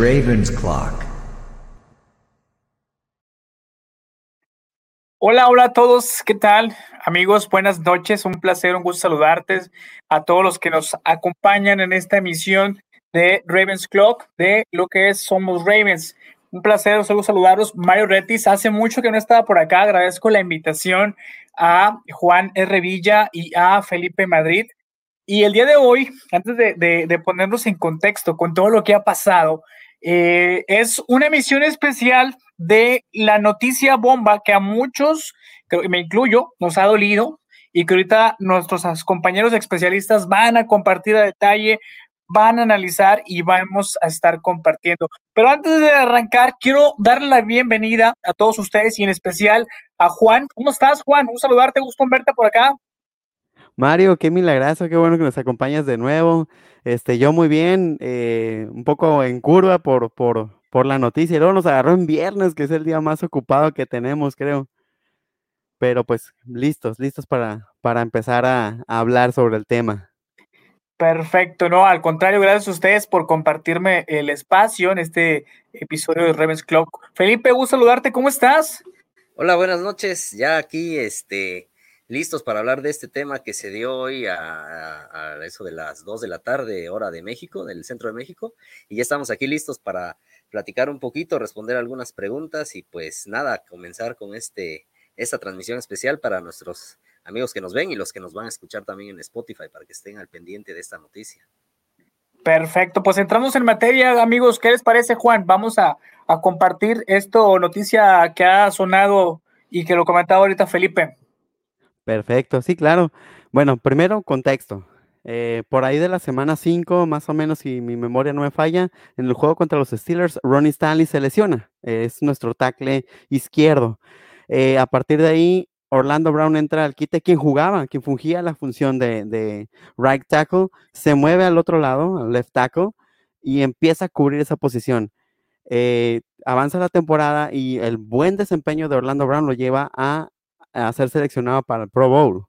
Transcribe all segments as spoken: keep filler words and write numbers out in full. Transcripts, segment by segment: Ravens Clock. Hola, hola a todos, ¿qué tal? Amigos, buenas noches, un placer, un gusto saludarte a todos los que nos acompañan en esta emisión de Ravens Clock, de lo que es Somos Ravens. Un placer, os hago saludaros, Mario Rettis, hace mucho que no estaba por acá, agradezco la invitación a Juan R. Villa y a Felipe Madrid. Y el día de hoy, antes de, de, de ponernos en contexto con todo lo que ha pasado, eh, es una emisión especial de la noticia bomba que a muchos, que me incluyo, nos ha dolido y que ahorita nuestros compañeros especialistas van a compartir a detalle, van a analizar y vamos a estar compartiendo. Pero antes de arrancar, quiero darle la bienvenida a todos ustedes y en especial a Juan. ¿Cómo estás, Juan? Un saludarte, gusto en verte por acá. Mario, qué milagrazo, qué bueno que nos acompañas de nuevo. Este, yo muy bien, eh, un poco en curva por, por, por la noticia. Y luego nos agarró en viernes, que es el día más ocupado que tenemos, creo. Pero pues listos, listos para, para empezar a, a hablar sobre el tema. Perfecto, no, al contrario, gracias a ustedes por compartirme el espacio en este episodio de Ravens Clock. Felipe, gusto saludarte, ¿cómo estás? Hola, buenas noches, ya aquí, este... listos para hablar de este tema que se dio hoy a, a, a eso de las dos de la tarde, hora de México, del centro de México, y ya estamos aquí listos para platicar un poquito, responder algunas preguntas y pues nada, comenzar con este esta transmisión especial para nuestros amigos que nos ven y los que nos van a escuchar también en Spotify para que estén al pendiente de esta noticia. Perfecto, pues entramos en materia, amigos. ¿Qué les parece, Juan? Vamos a, a compartir esto, noticia que ha sonado y que lo comentaba ahorita Felipe. Perfecto, sí, claro. Bueno, primero, contexto. Eh, por ahí de la semana cinco, más o menos, si mi memoria no me falla, en el juego contra los Steelers, Ronnie Stanley se lesiona. Eh, es nuestro tackle izquierdo. Eh, a partir de ahí, Orlando Brown entra al quite, quien jugaba, quien fungía la función de, de right tackle, se mueve al otro lado, al left tackle, y empieza a cubrir esa posición. Eh, avanza la temporada y el buen desempeño de Orlando Brown lo lleva a a ser seleccionado para el Pro Bowl.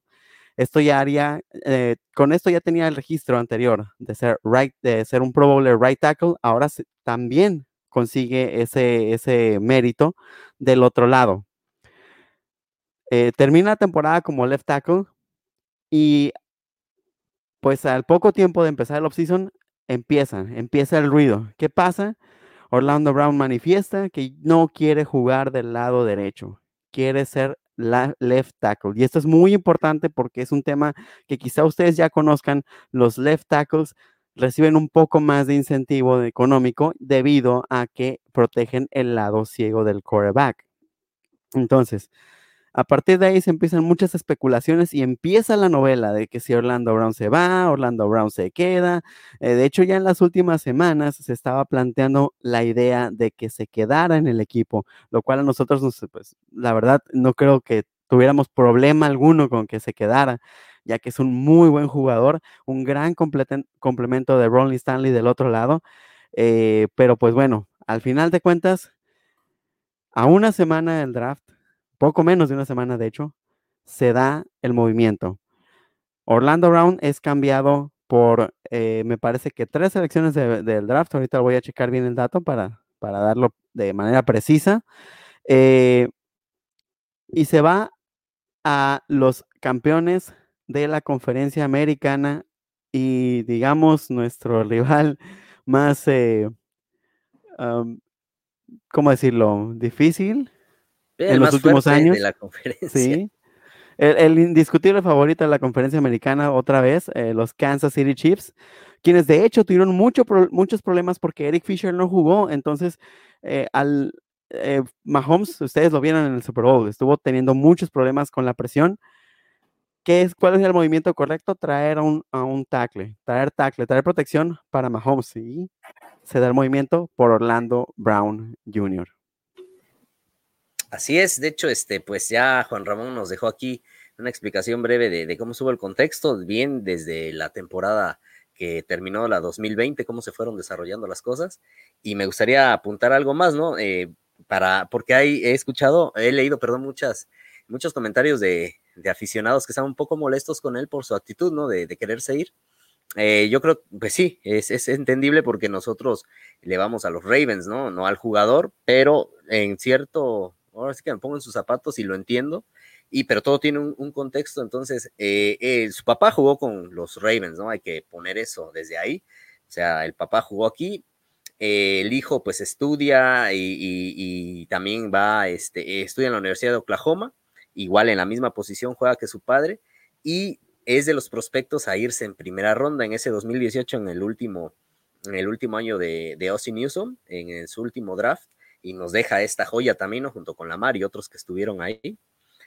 Esto ya haría, eh, con esto ya tenía el registro anterior de ser, right, de ser un Pro Bowler right tackle, ahora se, también consigue ese, ese mérito del otro lado. Eh, termina la temporada como left tackle y pues al poco tiempo de empezar el offseason empieza, empieza el ruido. ¿Qué pasa? Orlando Brown manifiesta que no quiere jugar del lado derecho, quiere ser la left tackle, y esto es muy importante porque es un tema que quizá ustedes ya conozcan. Los left tackles reciben un poco más de incentivo económico debido a que protegen el lado ciego del quarterback. Entonces, a partir de ahí se empiezan muchas especulaciones y empieza la novela de que si Orlando Brown se va, Orlando Brown se queda. Eh, de hecho, ya en las últimas semanas se estaba planteando la idea de que se quedara en el equipo, lo cual a nosotros, nos, pues, la verdad, no creo que tuviéramos problema alguno con que se quedara, ya que es un muy buen jugador, un gran completen- complemento de Ronnie Stanley del otro lado. Eh, pero pues bueno, al final de cuentas, a una semana del draft, poco menos de una semana, de hecho, se da el movimiento. Orlando Brown es cambiado por, eh, me parece que tres selecciones de, del draft. Ahorita voy a checar bien el dato para, para darlo de manera precisa. Eh, y se va a los campeones de la Conferencia Americana y, digamos, nuestro rival más, eh, um, ¿cómo decirlo?, difícil. El en los últimos años, de la conferencia. Sí, el, el indiscutible favorito de la Conferencia Americana otra vez, eh, los Kansas City Chiefs, quienes de hecho tuvieron mucho, pro, muchos problemas porque Eric Fisher no jugó. Entonces, eh, al eh, Mahomes, ustedes lo vieron en el Super Bowl, estuvo teniendo muchos problemas con la presión. ¿Qué es, ¿Cuál es el movimiento correcto? Traer a un, a un tackle, traer tackle, traer protección para Mahomes, y se da el movimiento por Orlando Brown junior Así es, de hecho, este, pues ya Juan Ramón nos dejó aquí una explicación breve de, de cómo estuvo el contexto, bien desde la temporada que terminó la dos mil veinte, cómo se fueron desarrollando las cosas, y me gustaría apuntar algo más, ¿no? Eh, para, porque hay, he escuchado, he leído, perdón, muchas, muchos comentarios de, de aficionados que están un poco molestos con él por su actitud, ¿no? De, de quererse ir, Eh, yo creo, pues sí, es, es entendible porque nosotros le vamos a los Ravens, ¿no? No al jugador, pero en cierto, ahora sí que me pongo en sus zapatos y lo entiendo, y pero todo tiene un, un contexto, entonces eh, eh, su papá jugó con los Ravens, ¿no? Hay que poner eso desde ahí, o sea, el papá jugó aquí, eh, el hijo pues estudia y, y, y también va, este, estudia en la Universidad de Oklahoma, igual en la misma posición juega que su padre, y es de los prospectos a irse en primera ronda en ese dos mil dieciocho, en el último, en el último año de, de Ozzie Newsome, en, en su último draft, y nos deja esta joya también, ¿no? Junto con Lamar y otros que estuvieron ahí.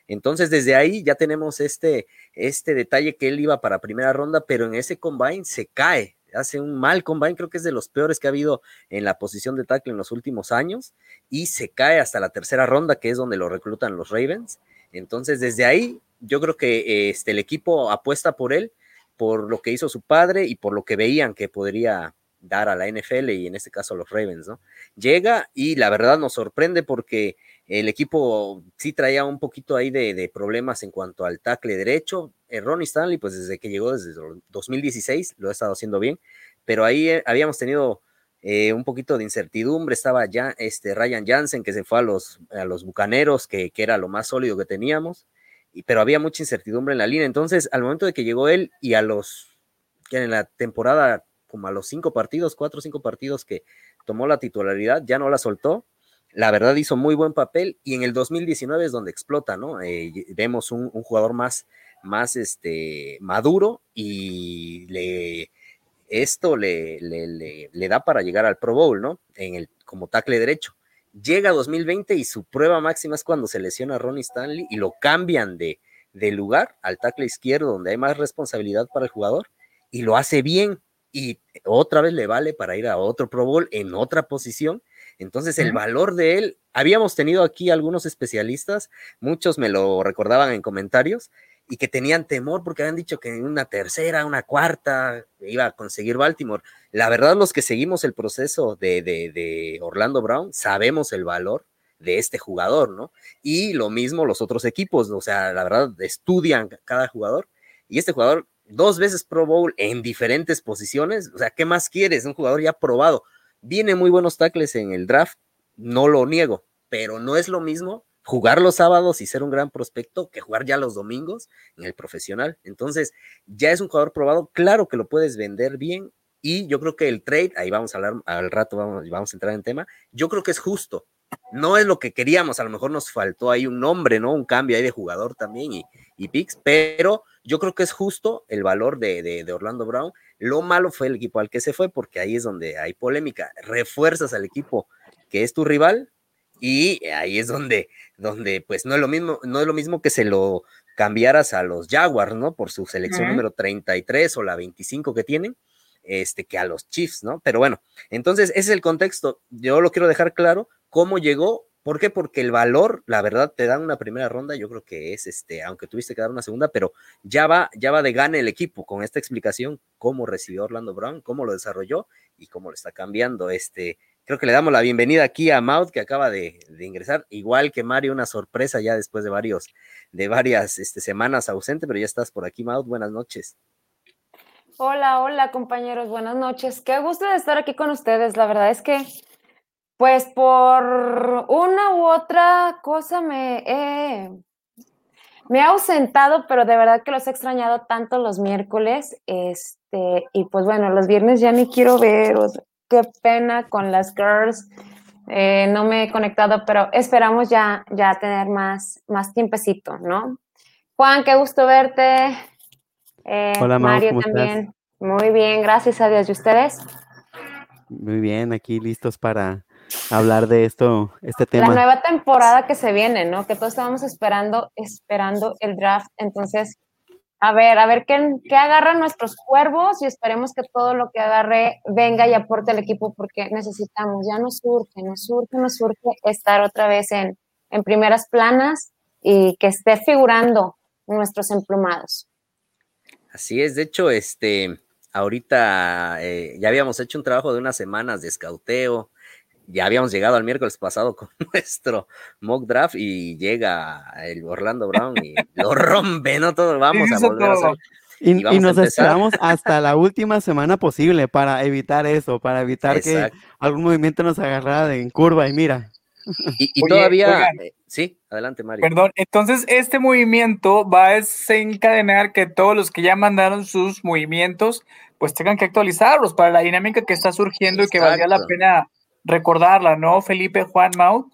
Entonces, desde ahí ya tenemos este, este detalle que él iba para primera ronda, pero en ese combine se cae, hace un mal combine, creo que es de los peores que ha habido en la posición de tackle en los últimos años, y se cae hasta la tercera ronda, que es donde lo reclutan los Ravens. Entonces, desde ahí, yo creo que este, el equipo apuesta por él, por lo que hizo su padre y por lo que veían que podría dar a la N F L y en este caso a los Ravens, ¿no? Llega y la verdad nos sorprende porque el equipo sí traía un poquito ahí de, de problemas en cuanto al tackle derecho. Ronnie Stanley, pues desde que llegó, desde dos mil dieciséis, lo ha estado haciendo bien, pero ahí habíamos tenido Eh, un poquito de incertidumbre, estaba ya este Ryan Jensen, que se fue a los, a los Bucaneros, que, que era lo más sólido que teníamos, y, pero había mucha incertidumbre en la línea. Entonces, al momento de que llegó él, y a los, que en la temporada, como a los cinco partidos, cuatro o cinco partidos que tomó la titularidad, ya no la soltó, la verdad hizo muy buen papel, y en el dos mil diecinueve es donde explota, ¿no? Eh, vemos un, un jugador más, más este, maduro, y le... Esto le, le, le, le da para llegar al Pro Bowl, ¿no? En el, como tackle derecho. Llega dos mil veinte y su prueba máxima es cuando se lesiona a Ronnie Stanley y lo cambian de, de lugar al tackle izquierdo, donde hay más responsabilidad para el jugador, y lo hace bien, y otra vez le vale para ir a otro Pro Bowl en otra posición. Entonces, el valor de él, habíamos tenido aquí algunos especialistas, muchos me lo recordaban en comentarios, y que tenían temor porque habían dicho que en una tercera, una cuarta iba a conseguir Baltimore. La verdad, los que seguimos el proceso de, de, de Orlando Brown, sabemos el valor de este jugador, ¿no? Y lo mismo los otros equipos, o sea, la verdad, estudian cada jugador, y este jugador dos veces Pro Bowl en diferentes posiciones, o sea, ¿qué más quieres? Un jugador ya probado, viene muy buenos tackles en el draft, no lo niego, pero no es lo mismo jugar los sábados y ser un gran prospecto que jugar ya los domingos en el profesional. Entonces, ya es un jugador probado, claro que lo puedes vender bien, y yo creo que el trade, ahí vamos a hablar al rato, vamos, vamos a entrar en tema, yo creo que es justo, no es lo que queríamos, a lo mejor nos faltó ahí un nombre, ¿no? Un cambio ahí de jugador también y, y picks, pero yo creo que es justo el valor de, de, de Orlando Brown. Lo malo fue el equipo al que se fue, porque ahí es donde hay polémica, refuerzas al equipo que es tu rival, y ahí es donde, donde pues no es lo mismo, no es lo mismo que se lo cambiaras a los Jaguars, ¿no? Por su selección uh-huh. número treinta y tres o la veinticinco que tienen, este, que a los Chiefs, ¿no? Pero bueno, entonces ese es el contexto. Yo lo quiero dejar claro, cómo llegó, ¿por qué? Porque el valor, la verdad, te dan una primera ronda, yo creo que es, este, aunque tuviste que dar una segunda, pero ya va, ya va de gane el equipo con esta explicación, cómo recibió Orlando Brown, cómo lo desarrolló y cómo lo está cambiando, este... Creo que le damos la bienvenida aquí a Maud, que acaba de, de ingresar, igual que Mario, una sorpresa ya después de varios, de varias este, semanas ausente, pero ya estás por aquí, Maud, buenas noches. Hola, hola compañeros, buenas noches, qué gusto de estar aquí con ustedes, la verdad es que, pues por una u otra cosa me he, me he ausentado, pero de verdad que los he extrañado tanto los miércoles, este, y pues bueno, los viernes ya ni quiero ver, o sea, qué pena con las girls, eh, no me he conectado, pero esperamos ya, ya tener más, más tiempecito, ¿no? Juan, qué gusto verte. Eh, Hola, Mario, Mau, ¿cómo también estás? Muy bien, gracias a Dios. ¿Y ustedes? Muy bien, aquí listos para hablar de esto, este tema. La nueva temporada que se viene, ¿no? Que todos estábamos esperando, esperando el draft, entonces... A ver, a ver qué, qué agarran nuestros cuervos y esperemos que todo lo que agarre venga y aporte al equipo porque necesitamos, ya nos surge, nos surge, nos surge estar otra vez en, en primeras planas y que esté figurando nuestros emplumados. Así es, de hecho, este, ahorita eh, ya habíamos hecho un trabajo de unas semanas de escauteo, ya habíamos llegado al miércoles pasado con nuestro mock draft y llega el Orlando Brown y lo rompe, ¿no? Todo, vamos a volver todo. a hacer Y, y, y nos esperamos hasta la última semana posible para evitar eso, para evitar Exacto. que algún movimiento nos agarrara en curva y mira. Y, y Oye, todavía... Oigan, sí, adelante Mario. Perdón, entonces este movimiento va a desencadenar que todos los que ya mandaron sus movimientos pues tengan que actualizarlos para la dinámica que está surgiendo Exacto. y que valga la pena recordarla, ¿no, Felipe, Juan, Maud?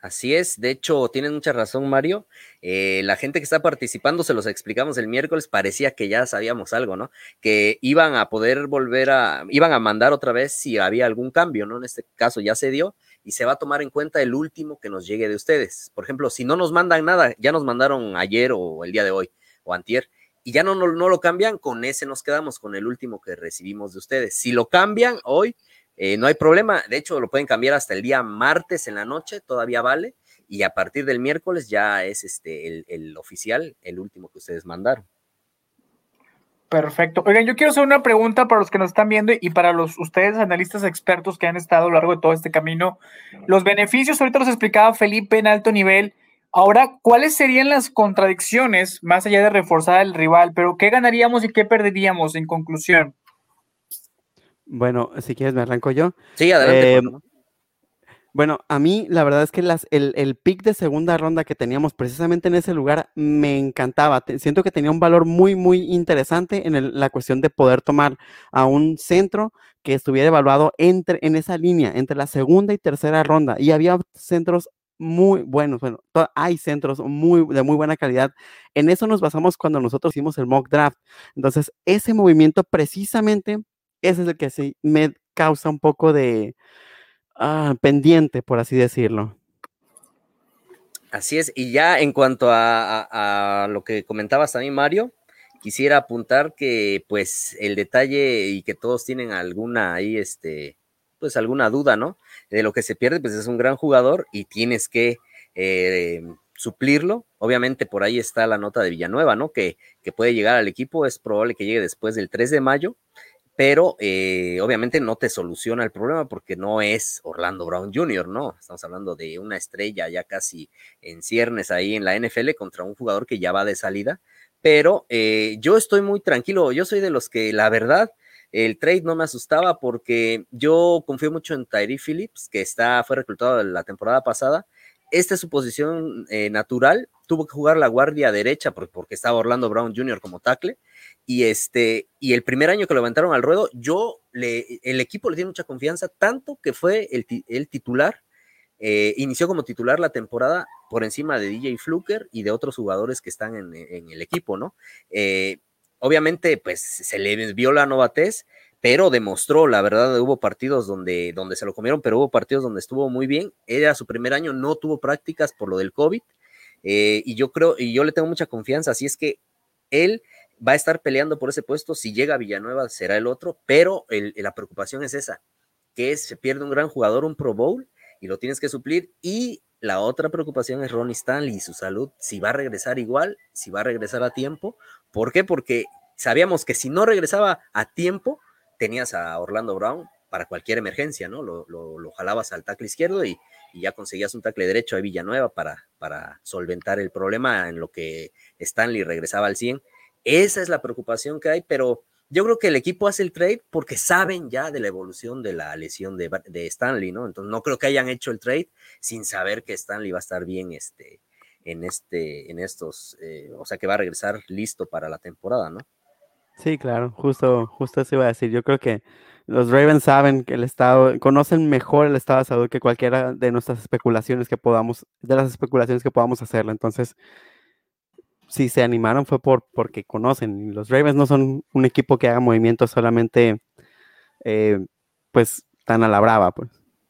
Así es, de hecho, tienen mucha razón, Mario. Eh, la gente que está participando, se los explicamos el miércoles, parecía que ya sabíamos algo, ¿no? Que iban a poder volver a, iban a mandar otra vez si había algún cambio, ¿no? En este caso ya se dio y se va a tomar en cuenta el último que nos llegue de ustedes. Por ejemplo, si no nos mandan nada, ya nos mandaron ayer o el día de hoy o antier y ya no, no, no lo cambian, con ese nos quedamos, con el último que recibimos de ustedes. Si lo cambian hoy, Eh, no hay problema, de hecho lo pueden cambiar hasta el día martes en la noche, todavía vale, y a partir del miércoles ya es este el, el oficial, el último que ustedes mandaron. Perfecto. Oigan, yo quiero hacer una pregunta para los que nos están viendo y para los ustedes analistas expertos que han estado a lo largo de todo este camino. Los beneficios, ahorita los explicaba Felipe en alto nivel. Ahora, ¿cuáles serían las contradicciones más allá de reforzar al rival? Pero ¿qué ganaríamos y qué perderíamos en conclusión? Bueno, si quieres me arranco yo. Sí, adelante. Eh, bueno, a mí la verdad es que las, el, el pick de segunda ronda que teníamos precisamente en ese lugar me encantaba. Te, siento que tenía un valor muy, muy interesante en el, la cuestión de poder tomar a un centro que estuviera evaluado entre, en esa línea, entre la segunda y tercera ronda. Y había centros muy buenos, bueno, to- hay centros muy, de muy buena calidad. En eso nos basamos cuando nosotros hicimos el mock draft. Entonces, ese movimiento precisamente... Ese es el que sí me causa un poco de ah, pendiente, por así decirlo. Así es, y ya en cuanto a, a, a lo que comentabas también, Mario, quisiera apuntar que pues el detalle y que todos tienen alguna ahí, este, pues alguna duda, ¿no? De lo que se pierde, pues es un gran jugador y tienes que eh, suplirlo. Obviamente por ahí está la nota de Villanueva, ¿no? Que, que puede llegar al equipo, es probable que llegue después del tres de mayo. Pero eh, obviamente no te soluciona el problema porque no es Orlando Brown junior, ¿no? Estamos hablando de una estrella ya casi en ciernes ahí en la N F L contra un jugador que ya va de salida. Pero eh, yo estoy muy tranquilo. Yo soy de los que, la verdad, el trade no me asustaba porque yo confío mucho en Tyre Phillips, que está, fue reclutado la temporada pasada. Esta es su posición eh, natural. Tuvo que jugar la guardia derecha porque estaba Orlando Brown junior como tackle. Y este, y el primer año que lo levantaron al ruedo, yo le, el equipo le tiene mucha confianza, tanto que fue el, el titular, eh, inició como titular la temporada por encima de D J Fluker y de otros jugadores que están en, en el equipo, ¿no? Eh, obviamente, pues se le vio la novatez, pero demostró, la verdad, hubo partidos donde, donde se lo comieron, pero hubo partidos donde estuvo muy bien. Era su primer año, no tuvo prácticas por lo del COVID, eh, y yo creo, y yo le tengo mucha confianza, así es que él va a estar peleando por ese puesto. Si llega Villanueva será el otro, pero el, la preocupación es esa, que es, se pierde un gran jugador, un Pro Bowl, y lo tienes que suplir, y la otra preocupación es Ronnie Stanley y su salud, si va a regresar igual, si va a regresar a tiempo. ¿Por qué? Porque sabíamos que si no regresaba a tiempo, tenías a Orlando Brown para cualquier emergencia, ¿no? Lo, lo, lo jalabas al tackle izquierdo y, y ya conseguías un tackle derecho a Villanueva para, para solventar el problema en lo que Stanley regresaba al cien. Esa es la preocupación que hay, pero yo creo que el equipo hace el trade porque saben ya de la evolución de la lesión de, de Stanley, ¿no? Entonces no creo que hayan hecho el trade sin saber que Stanley va a estar bien este, en, este, en estos, eh, o sea que va a regresar listo para la temporada, ¿no? Sí, claro, justo, justo eso iba a decir. Yo creo que los Ravens saben que el estado, conocen mejor el estado de salud que cualquiera de nuestras especulaciones que podamos, de las especulaciones que podamos hacerla, entonces... Si se animaron fue por, porque conocen. Los Ravens no son un equipo que haga movimientos solamente eh, pues tan a la brava, pues.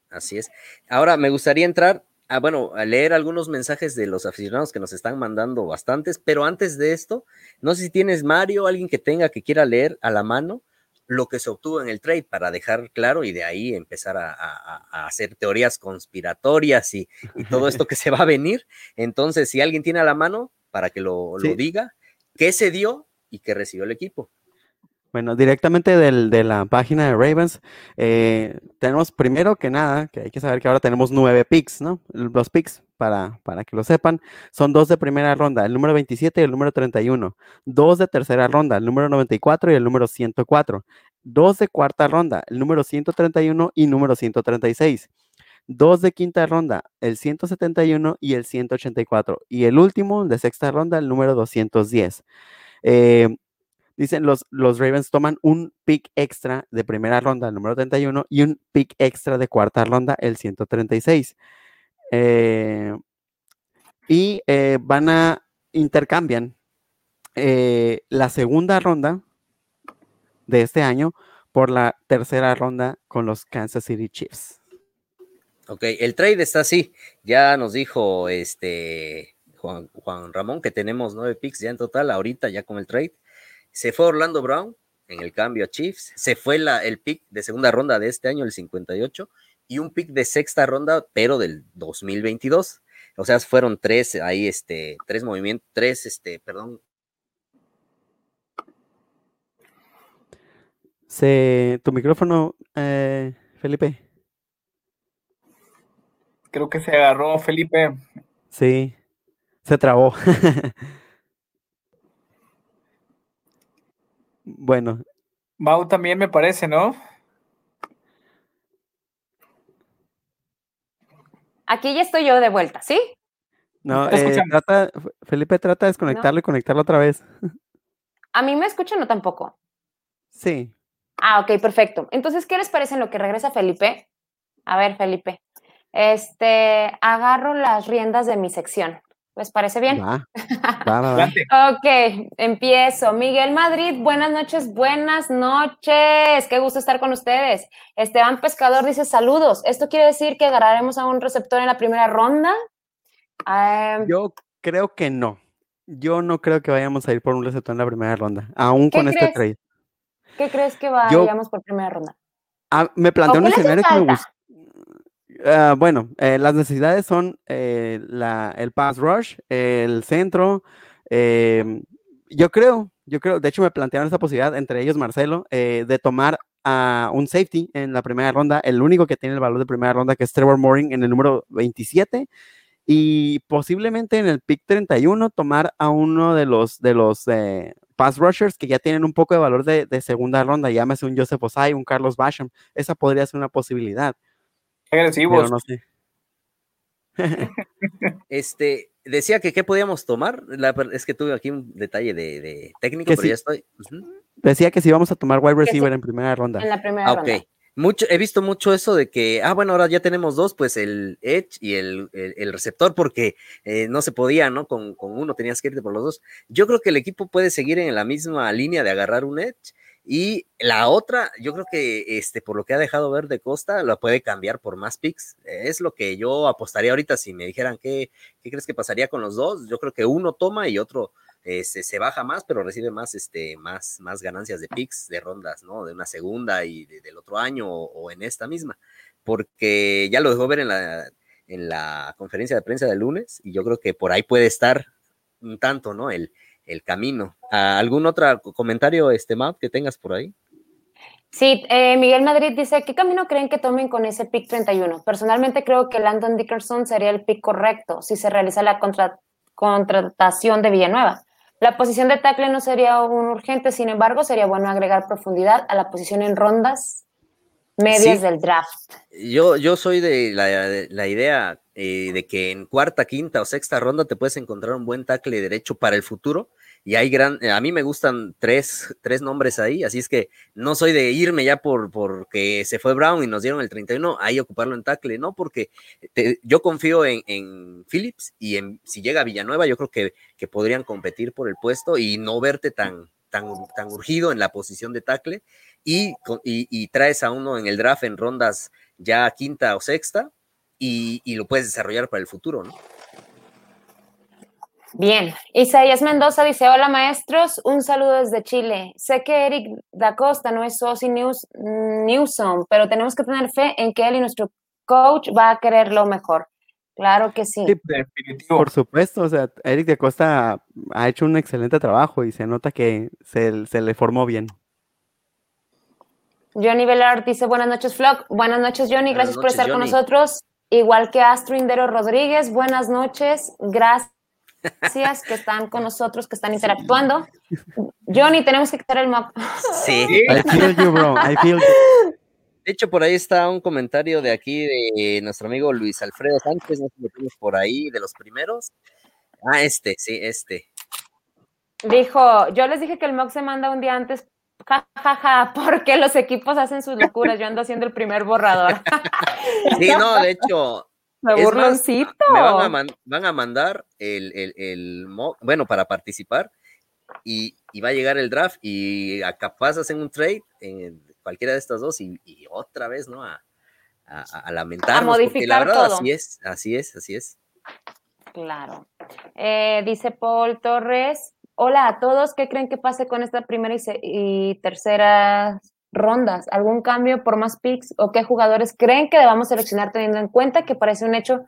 Así es. Ahora me gustaría entrar a, bueno, a leer algunos mensajes de los aficionados que nos están mandando bastantes, pero antes de esto, no sé si tienes, Mario, alguien que tenga que quiera leer a la mano lo que se obtuvo en el trade para dejar claro y de ahí empezar a, a, a hacer teorías conspiratorias y, y todo esto que se va a venir. Entonces, si alguien tiene a la mano, para que lo, lo sí. diga, qué se dio y qué recibió el equipo. Bueno, directamente del, de la página de Ravens, eh, tenemos primero que nada, que hay que saber que ahora tenemos nueve picks, ¿no? Los picks, para, para que lo sepan, son dos de primera ronda, el número veintisiete y el número treinta y uno. Dos de tercera ronda, el número noventa y cuatro y el número ciento cuatro. Dos de cuarta ronda, el número ciento treinta y uno y número ciento treinta y seis. Dos de quinta ronda, el ciento setenta y uno y el ciento ochenta y cuatro. Y el último, de sexta ronda, el número doscientos diez. Eh... Dicen, los, los Ravens toman un pick extra de primera ronda, el número treinta y uno, y un pick extra de cuarta ronda, el ciento treinta y seis. Eh, y eh, van a, intercambian eh, la segunda ronda de este año por la tercera ronda con los Kansas City Chiefs. Ok, el trade está así. Ya nos dijo este Juan, Juan Ramón que tenemos nueve picks ya en total, ahorita ya con el trade. Se fue Orlando Brown en el cambio a Chiefs. Se fue la, el pick de segunda ronda de este año, el cincuenta y ocho, y un pick de sexta ronda, pero del dos mil veintidós. O sea, fueron tres ahí, este, tres movimientos, tres, este, perdón. Se, tu micrófono, eh, Felipe. Creo que se agarró, Felipe. Sí, se trabó. Bueno. Mau también me parece, ¿no? Aquí ya estoy yo de vuelta, ¿sí? No, eh, trata, Felipe, trata de desconectarlo no. y conectarlo otra vez. ¿A mí me escuchan o tampoco? Sí. Ah, ok, perfecto. Entonces, ¿qué les parece en lo que regresa Felipe? A ver, Felipe. Este, agarro las riendas de mi sección. ¿Les parece bien? Va, va, va. Ok, empiezo. Miguel Madrid, buenas noches, buenas noches. Qué gusto estar con ustedes. Esteban Pescador dice saludos. ¿Esto quiere decir que agarraremos a un receptor en la primera ronda? Um, Yo creo que no. Yo no creo que vayamos a ir por un receptor en la primera ronda, aún con crees? este trade. ¿Qué crees que vayamos Yo, por primera ronda? A, me planteé un escenario que me gusta. Uh, bueno, eh, las necesidades son eh, la, el pass rush, eh, el centro, eh, yo creo, yo creo, de hecho me plantearon esa posibilidad, entre ellos Marcelo, eh, de tomar a un safety en la primera ronda, el único que tiene el valor de primera ronda, que es Trevon Moehrig en el número veintisiete, y posiblemente en el pick treinta y uno tomar a uno de los, de los eh, pass rushers que ya tienen un poco de valor de, de segunda ronda, llámese un Joseph Ossai, un Carlos Basham, esa podría ser una posibilidad. Agresivos. No sé. Este, decía que qué podíamos tomar. La, es que tuve aquí un detalle de, de técnico, que pero sí. ya estoy. Uh-huh. Decía que sí vamos a tomar wide receiver sí. en primera ronda. En la primera ah, ronda. Ok. Mucho, he visto mucho eso de que, ah, bueno, ahora ya tenemos dos, pues el edge y el, el, el receptor, porque eh, no se podía, ¿no? Con, con uno tenías que irte por los dos. Yo creo que el equipo puede seguir en la misma línea de agarrar un edge. Y la otra, yo creo que este, por lo que ha dejado ver DeCosta, la puede cambiar por más picks. Es lo que yo apostaría ahorita si me dijeran qué, qué crees que pasaría con los dos. Yo creo que uno toma y otro eh, se, se baja más, pero recibe más, este, más, más ganancias de picks, de rondas, ¿no? De una segunda y de, del otro año o, o en esta misma. Porque ya lo dejó ver en la, en la conferencia de prensa del lunes y yo creo que por ahí puede estar un tanto, ¿no? El... el camino. ¿Algún otro comentario, este Matt, que tengas por ahí? Sí, eh, Miguel Madrid dice, ¿qué camino creen que tomen con ese pick treinta y uno? Personalmente creo que Landon Dickerson sería el pick correcto si se realiza la contra- contratación de Villanueva. La posición de tackle no sería un urgente, sin embargo, sería bueno agregar profundidad a la posición en rondas medias sí. del draft. Yo, yo soy de la, de la idea... Eh, de que en cuarta, quinta o sexta ronda te puedes encontrar un buen tackle derecho para el futuro, y hay gran, eh, a mí me gustan tres, tres nombres ahí, así es que no soy de irme ya por porque se fue Brown y nos dieron el treinta y uno, ahí ocuparlo en tackle, no, porque te, yo confío en, en Phillips, y en, si llega a Villanueva, yo creo que, que podrían competir por el puesto y no verte tan, tan, tan urgido en la posición de tackle, y, y, y traes a uno en el draft en rondas ya quinta o sexta, Y, y lo puedes desarrollar para el futuro, ¿no? Bien. Isaías Mendoza dice, hola maestros, un saludo desde Chile. Sé que Eric DeCosta no es Ozzie Newsome, pero tenemos que tener fe en que él y nuestro coach va a querer lo mejor. Claro que sí. Sí, definitivo. Por supuesto, o sea, Eric DeCosta ha hecho un excelente trabajo y se nota que se, se le formó bien. Johnny Velar dice, buenas noches, Flock. Buenas noches, Johnny. Gracias noches, por estar Johnny. con nosotros. Igual que Astro Indero Rodríguez, buenas noches. Gracias que están con nosotros, que están interactuando. Johnny, tenemos que quitar el mapa. Sí. I feel you, bro. I feel you. De hecho, por ahí está un comentario de aquí de nuestro amigo Luis Alfredo Sánchez, no sé si lo tienes por ahí, de los primeros. Ah, este, sí, este. Dijo, yo les dije que el mock se manda un día antes, ja, ja, ja, porque los equipos hacen sus locuras, yo ando haciendo el primer borrador. Sí, no, de hecho. Me burloncito. Más, me van a, man, van a mandar el, el, el mock, bueno, para participar, y, y va a llegar el draft, y capaz hacen un trade en cualquiera de estas dos, y, y otra vez, ¿no? A, a, a lamentarnos, a modificar porque la verdad, todo. Así es, así es, así es. Claro. Eh, dice Paul Torres, hola a todos, ¿qué creen que pase con esta primera y, se- y tercera rondas? ¿Algún cambio por más picks o qué jugadores creen que debamos seleccionar teniendo en cuenta que parece un hecho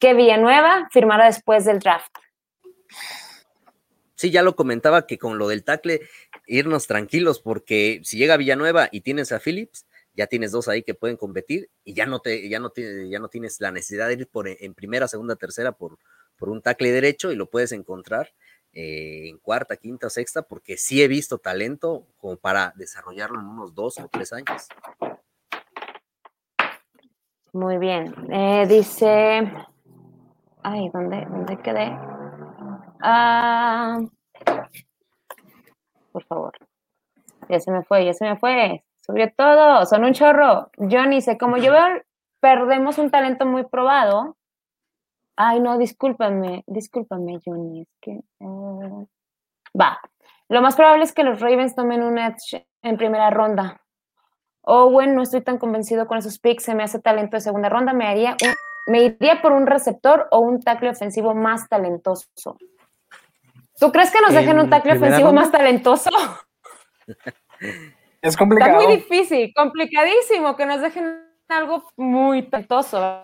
que Villanueva firmara después del draft? Sí, ya lo comentaba que con lo del tackle irnos tranquilos, porque si llega Villanueva y tienes a Phillips, ya tienes dos ahí que pueden competir y ya no te, ya no te, ya no tienes la necesidad de ir por en primera, segunda, tercera por, por un tackle derecho y lo puedes encontrar eh, en cuarta, quinta, sexta, porque sí he visto talento como para desarrollarlo en unos dos o tres años. Muy bien. Eh, dice, ay, ¿dónde, dónde quedé? Ah, por favor, ya se me fue, ya se me fue. Sobre todo, son un chorro. Johnny dice, como yo veo, perdemos un talento muy probado. Ay, no, discúlpame, discúlpame, Johnny, es que... Uh... Va, lo más probable es que los Ravens tomen un edge en primera ronda. Owen, no estoy tan convencido con esos picks, se me hace talento de segunda ronda, me haría un... me iría por un receptor o un tackle ofensivo más talentoso. ¿Tú crees que nos dejen un tackle ofensivo ronda? Más talentoso? Es complicado. Está muy difícil, complicadísimo, que nos dejen algo muy talentoso.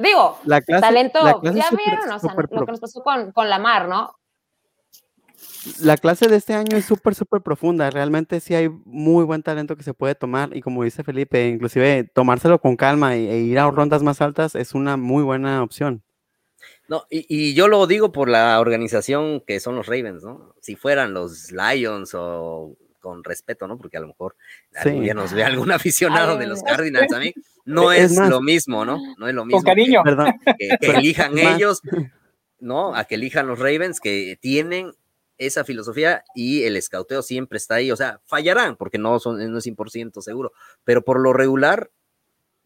Digo, la clase, talento, la clase ya super, vieron, o sea, lo que nos pasó con, con Lamar, ¿no? La clase de este año es súper, súper profunda. Realmente sí hay muy buen talento que se puede tomar y como dice Felipe, inclusive tomárselo con calma e, e ir a rondas más altas es una muy buena opción. No, y, y yo lo digo por la organización que son los Ravens, ¿no? Si fueran los Lions o... con respeto, ¿no? Porque a lo mejor sí. Ya nos ve algún aficionado Ay, de los Cardinals a mí, no es, es lo mismo, ¿no? No es lo mismo. Con cariño. Que, que, que elijan ellos, ¿no? A que elijan los Ravens, que tienen esa filosofía y el escauteo siempre está ahí, o sea, fallarán porque no, son, no es cien por ciento seguro, pero por lo regular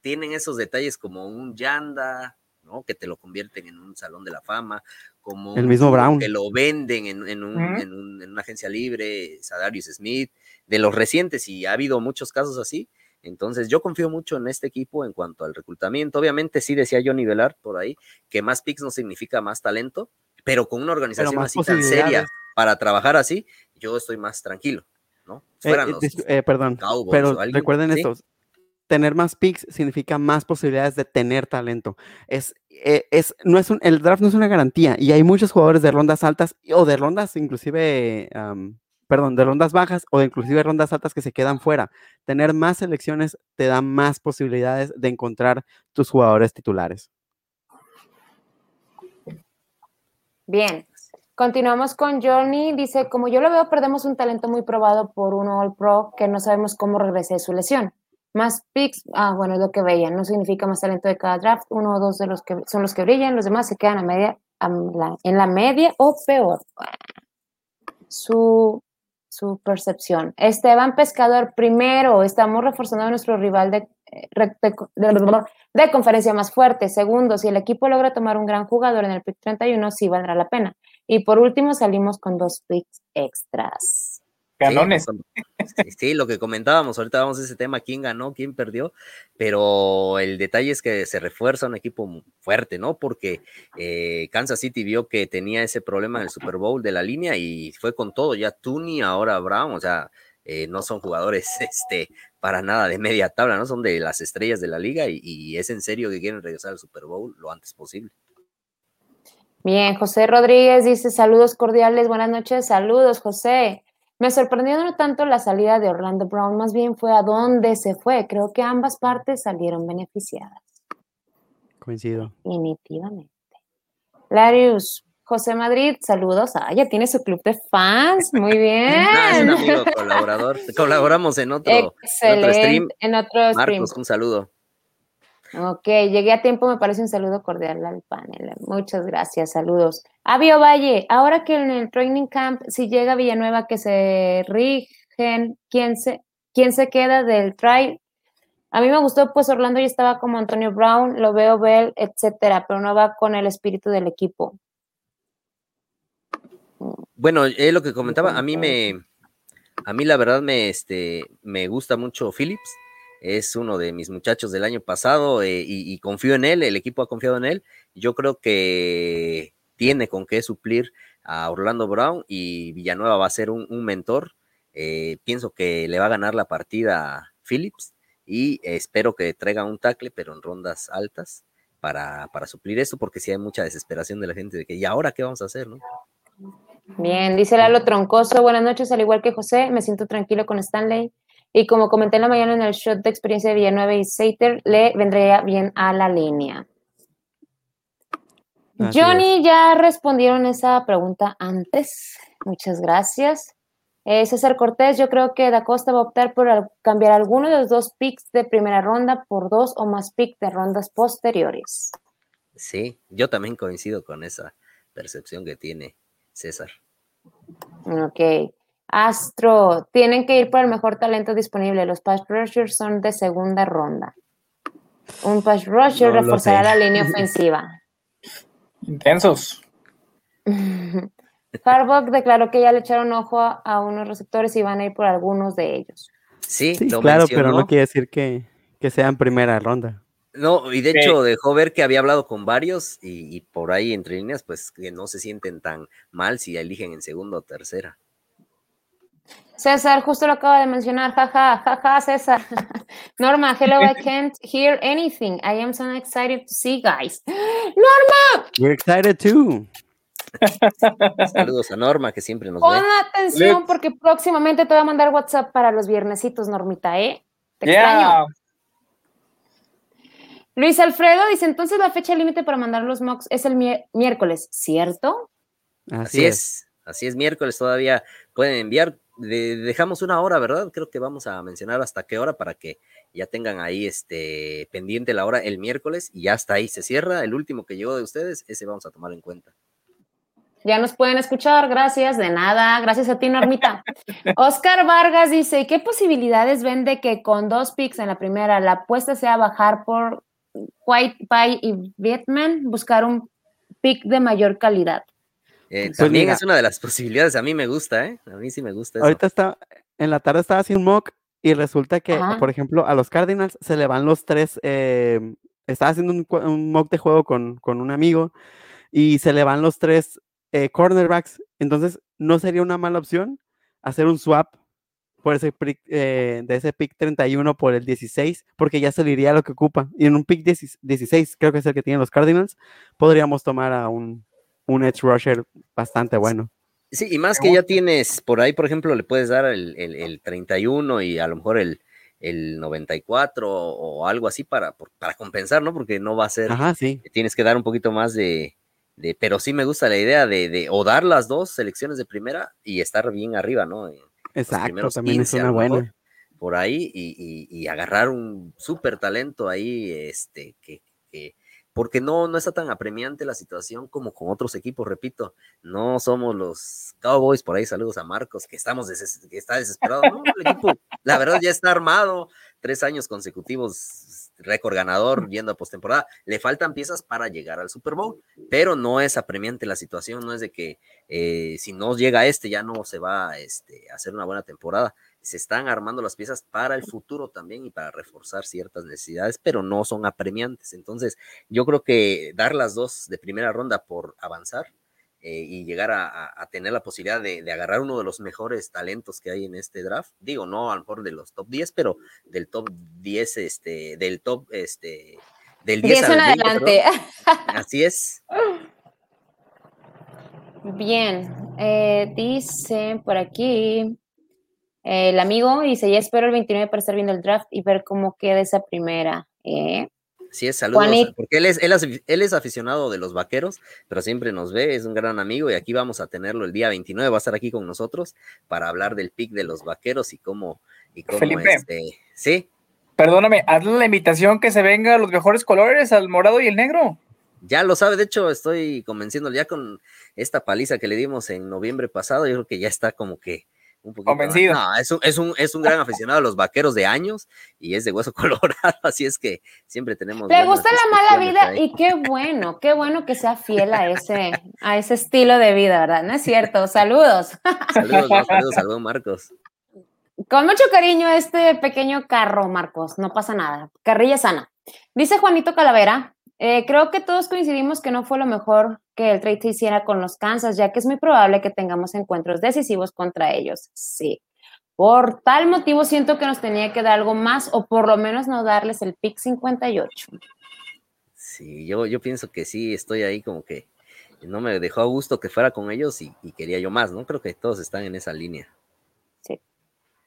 tienen esos detalles como un Yanda, ¿no? Que te lo convierten en un salón de la fama, como el mismo Brown, que lo venden en, en, un, ¿Mm? en, un, en una agencia libre, Zadarius Smith, de los recientes, y ha habido muchos casos así. Entonces yo confío mucho en este equipo en cuanto al reclutamiento. Obviamente sí decía Johnny Velar por ahí, que más picks no significa más talento, pero con una organización así tan seria para trabajar así, yo estoy más tranquilo, ¿no? Fueran eh, los eh, perdón, Cowboys pero o alguien, recuerden ¿sí? estos. Tener más picks significa más posibilidades de tener talento. Es, es, es, no es un, el draft no es una garantía y hay muchos jugadores de rondas altas o de rondas inclusive, um, perdón, de rondas bajas o de inclusive rondas altas que se quedan fuera. Tener más selecciones te da más posibilidades de encontrar tus jugadores titulares. Bien, continuamos con Johnny. Dice, como yo lo veo, perdemos un talento muy probado por un All Pro que no sabemos cómo regrese de su lesión. Más picks, ah, bueno, es lo que veían, no significa más talento de cada draft, uno o dos de los que son los que brillan, los demás se quedan a media, a la, en la media o peor. Su, su percepción. Esteban Pescador, primero, estamos reforzando a nuestro rival de, de, de, de conferencia más fuerte. Segundo, si el equipo logra tomar un gran jugador en el pick treinta y uno, sí valdrá la pena. Y por último, salimos con dos picks extras. Ganones. Sí, sí, lo que comentábamos, ahorita vamos a ese tema, quién ganó, quién perdió, pero el detalle es que se refuerza un equipo fuerte, ¿no? Porque eh, Kansas City vio que tenía ese problema en el Super Bowl de la línea y fue con todo, ya Tooney, ahora Brown, o sea, eh, no son jugadores este, para nada de media tabla, ¿no? Son de las estrellas de la liga y, y es en serio que quieren regresar al Super Bowl lo antes posible. Bien, José Rodríguez dice, saludos cordiales, buenas noches, saludos José. Me sorprendió no tanto la salida de Orlando Brown, más bien fue a dónde se fue. Creo que ambas partes salieron beneficiadas. Coincido. Definitivamente. Larius, José Madrid, saludos. Ah, ya tiene su club de fans, muy bien. Ah, es un amigo colaborador. Colaboramos en otro, en otro stream. En otro stream. Marcos, un saludo. Ok, llegué a tiempo, me parece un saludo cordial al panel. Muchas gracias, saludos. Avio Valle, ahora que en el training camp, si llega Villanueva, que se rigen, ¿quién se, quién se queda del trial? A mí me gustó, pues Orlando ya estaba como Antonio Brown, lo veo Bell, etcétera, pero no va con el espíritu del equipo. Bueno, eh, lo que comentaba, a mí me, a mí la verdad me, este, me gusta mucho Phillips. Es uno de mis muchachos del año pasado eh, y, y confío en él, el equipo ha confiado en él. Yo creo que tiene con qué suplir a Orlando Brown y Villanueva va a ser un, un mentor. Eh, pienso que le va a ganar la partida a Phillips y espero que traiga un tackle, pero en rondas altas para, para suplir eso, porque sí hay mucha desesperación de la gente de que ¿y ahora qué vamos a hacer, no? Bien, dice Lalo Troncoso, buenas noches, al igual que José, me siento tranquilo con Stanley. Y como comenté en la mañana en el shot de experiencia de Villanueva y Sater, le vendría bien a la línea. Así Johnny, es. Ya respondieron esa pregunta antes. Muchas gracias. Eh, César Cortés, yo creo que DaCosta va a optar por cambiar alguno de los dos picks de primera ronda por dos o más picks de rondas posteriores. Sí, yo también coincido con esa percepción que tiene César. Ok. Astro, tienen que ir por el mejor talento disponible. Los pass rushers son de segunda ronda. Un pass rusher no reforzará la línea ofensiva. Intensos. Harbaugh declaró que ya le echaron ojo a, a unos receptores y van a ir por algunos de ellos. Sí, sí lo claro, mencionó. Pero no quiere decir que, que sean primera ronda. No, y de hecho dejó ver que había hablado con varios y, y por ahí entre líneas, pues que no se sienten tan mal si eligen en segunda o tercera. César, justo lo acaba de mencionar, jaja, jaja, ja, César. Norma, hello, I can't hear anything. I am so excited to see guys. Norma! We're excited too. Saludos a Norma, que siempre nos Pon ve. Pon atención, Let's... porque próximamente te voy a mandar WhatsApp para los viernesitos, Normita, ¿eh? Te yeah. extraño. Luis Alfredo dice, entonces la fecha límite para mandar los mocks es el mi- miércoles, ¿cierto? Así, Así es. es. Así es, miércoles todavía pueden enviar. De, dejamos una hora, ¿verdad? Creo que vamos a mencionar hasta qué hora para que ya tengan ahí este pendiente la hora el miércoles y ya hasta ahí se cierra. El último que llegó de ustedes, ese vamos a tomar en cuenta. Ya nos pueden escuchar, gracias, de nada, gracias a ti, Normita. Oscar Vargas dice, ¿qué posibilidades ven de que con dos picks en la primera la apuesta sea bajar por Kwity Paye y Vietman, buscar un pick de mayor calidad? Eh, pues también mira, es una de las posibilidades, a mí me gusta, ¿eh? A mí sí me gusta eso. Ahorita está, en la tarde estaba haciendo un mock y resulta que, ajá, por ejemplo, a los Cardinals se le van los tres, eh, estaba haciendo un, un mock de juego con, con un amigo y se le van los tres eh, cornerbacks, entonces no sería una mala opción hacer un swap por ese pick, eh, de ese pick treinta y uno por el dieciséis, porque ya se le iría lo que ocupa, y en un pick dieciséis, creo que es el que tienen los Cardinals, podríamos tomar a un un edge rusher bastante bueno. Sí, y más que ya tienes, por ahí, por ejemplo, le puedes dar el, el, el treinta y uno y a lo mejor el, el noventa y cuatro o algo así para, para compensar, ¿no? Porque no va a ser... Ajá, sí. Tienes que dar un poquito más de... de pero sí me gusta la idea de, de o dar las dos selecciones de primera y estar bien arriba, ¿no? Exacto, también quince, es una buena. Mejor, por ahí y, y, y agarrar un súper talento ahí, este, que... que porque no, no está tan apremiante la situación como con otros equipos, repito, no somos los Cowboys, por ahí saludos a Marcos, que estamos deses- que está desesperado, no, el equipo, la verdad ya está armado, tres años consecutivos, récord ganador, yendo a postemporada, le faltan piezas para llegar al Super Bowl, pero no es apremiante la situación, no es de que eh, si no llega este ya no se va este, a hacer una buena temporada, se están armando las piezas para el futuro también y para reforzar ciertas necesidades, pero no son apremiantes. Entonces, yo creo que dar las dos de primera ronda por avanzar eh, y llegar a, a, a tener la posibilidad de, de agarrar uno de los mejores talentos que hay en este draft, digo, no a lo mejor de los top diez, pero del top diez, este, del top, este, del diez al veinte, adelante. Así es. Bien, eh, dicen por aquí... Eh, el amigo dice, ya espero el veintinueve para estar viendo el draft y ver cómo queda esa primera. Eh. Sí, es saludos, Juanito, porque él es, él es, él es aficionado de los Vaqueros, pero siempre nos ve, es un gran amigo y aquí vamos a tenerlo el día veintinueve, va a estar aquí con nosotros para hablar del pick de los Vaqueros y cómo, y cómo Felipe, este, sí. Perdóname, hazle la invitación que se venga a los mejores colores, al morado y el negro. Ya lo sabe, de hecho estoy convenciéndolo ya con esta paliza que le dimos en noviembre pasado, yo creo que ya está como que un poquito convencido. No, es, un, es, un, es un gran aficionado a los Vaqueros de años y es de hueso colorado, así es que siempre tenemos... Le gusta la mala vida ahí. Y qué bueno, qué bueno que sea fiel a ese, a ese estilo de vida, ¿verdad? No es cierto, saludos. Saludos, no, saludos, saludos Marcos. Con mucho cariño este pequeño carro, Marcos, no pasa nada, carrilla sana. Dice Juanito Calavera, eh, creo que todos coincidimos que no fue lo mejor que el trade se hiciera con los Kansas, ya que es muy probable que tengamos encuentros decisivos contra ellos. Sí, por tal motivo siento que nos tenía que dar algo más o por lo menos no darles el pick cincuenta y ocho. Sí, yo, yo pienso que sí, estoy ahí como que no me dejó a gusto que fuera con ellos y, y quería yo más, ¿no? Creo que todos están en esa línea. Sí.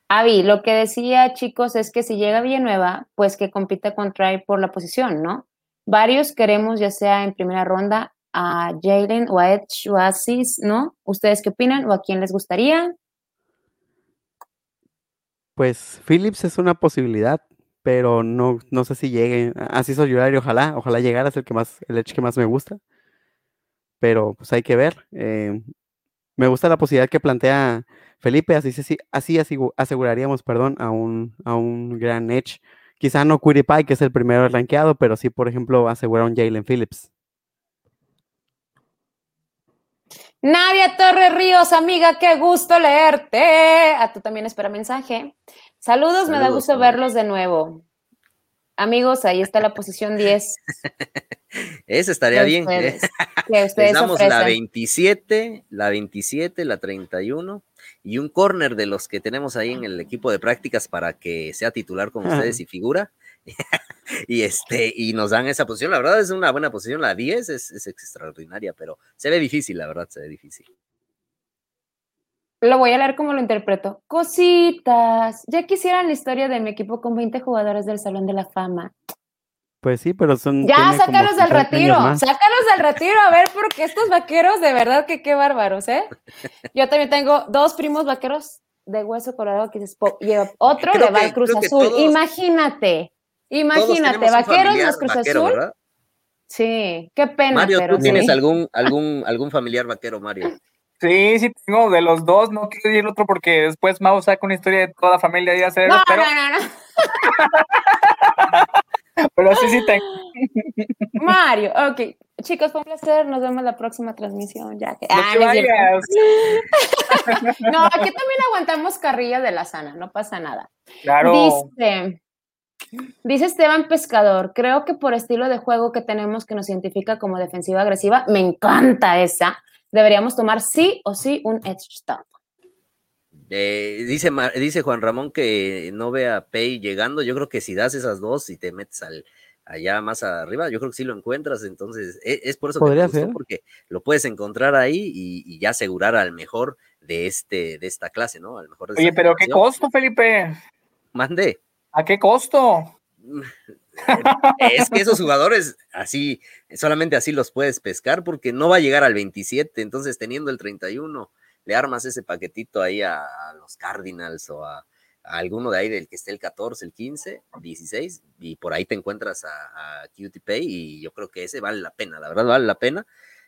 Avi, lo que decía, chicos, es que si llega Villanueva, pues que compita con Tyre por la posición, ¿no? Varios queremos, ya sea en primera ronda, a Jalen o a Edge o a Sis, ¿no? ¿Ustedes qué opinan? ¿O a quién les gustaría? Pues Phillips es una posibilidad, pero no, no sé si llegue. Así soy yo, ojalá, ojalá llegara, es el que más, el Edge que más me gusta. Pero pues hay que ver. Eh, me gusta la posibilidad que plantea Felipe, así, así, así aseguraríamos, perdón, a un, a un gran Edge. Quizá no Kwity Paye, que es el primero rankeado, pero sí, por ejemplo, asegurar un Jalen Phillips. Nadia Torres Ríos, amiga, qué gusto leerte. A tú también espera mensaje. Saludos, Saludos me da gusto amigo. Verlos de nuevo. Amigos, ahí está la posición diez. Esa estaría que bien. Ustedes, que ustedes damos ofrecen. La veintisiete, la veintisiete, la treinta y uno y un corner de los que tenemos ahí en el equipo de prácticas para que sea titular con ah. ustedes y figura. y este y nos dan esa posición, la verdad es una buena posición, la diez es, es extraordinaria, pero se ve difícil, la verdad se ve difícil. Lo voy a leer como lo interpreto. Cositas, ya quisieran la historia de mi equipo con veinte jugadores del Salón de la Fama. Pues sí, pero son... Ya, sácalos del retiro, sácalos del retiro, a ver, porque estos vaqueros de verdad que qué bárbaros, ¿eh? Yo también tengo dos primos vaqueros de hueso colorado que dices, po- y otro creo le va al Cruz Azul, todos... imagínate. Imagínate, vaqueros los Cruz vaquero, Azul. ¿Verdad? Sí, qué pena. Mario, pero, ¿tú sí? tienes algún, algún, algún familiar vaquero, Mario? Sí, sí tengo, de los dos, no quiero decir el otro porque después Mau saca una historia de toda la familia y ya se... No, pero... no, no, no. Pero sí, sí tengo. Mario, ok. Chicos, fue un placer, nos vemos la próxima transmisión. Ya que... No, ah, no, no, aquí también aguantamos carrilla de la sana, no pasa nada. Claro. Dice... Dice Esteban Pescador, creo que por estilo de juego que tenemos que nos identifica como defensiva agresiva, me encanta esa, deberíamos tomar sí o sí un edge stop. Eh, dice, dice Juan Ramón que no ve a Paye llegando, yo creo que si das esas dos y te metes al, allá más arriba, yo creo que sí lo encuentras, entonces es, es por eso que te gustó, porque lo puedes encontrar ahí y, y ya asegurar al mejor de, este, de esta clase, ¿no? Al mejor de Oye, pero ¿qué costo, Felipe? Mandé. ¿A qué costo? Es que esos jugadores así, solamente así los puedes pescar porque no va a llegar al veintisiete, entonces teniendo el treinta y uno, le armas ese paquetito ahí a, a los Cardinals o a, a alguno de ahí del que esté el catorce, el quince, dieciséis y por ahí te encuentras a, a Kwity Paye y yo creo que ese vale la pena, la verdad vale la pena,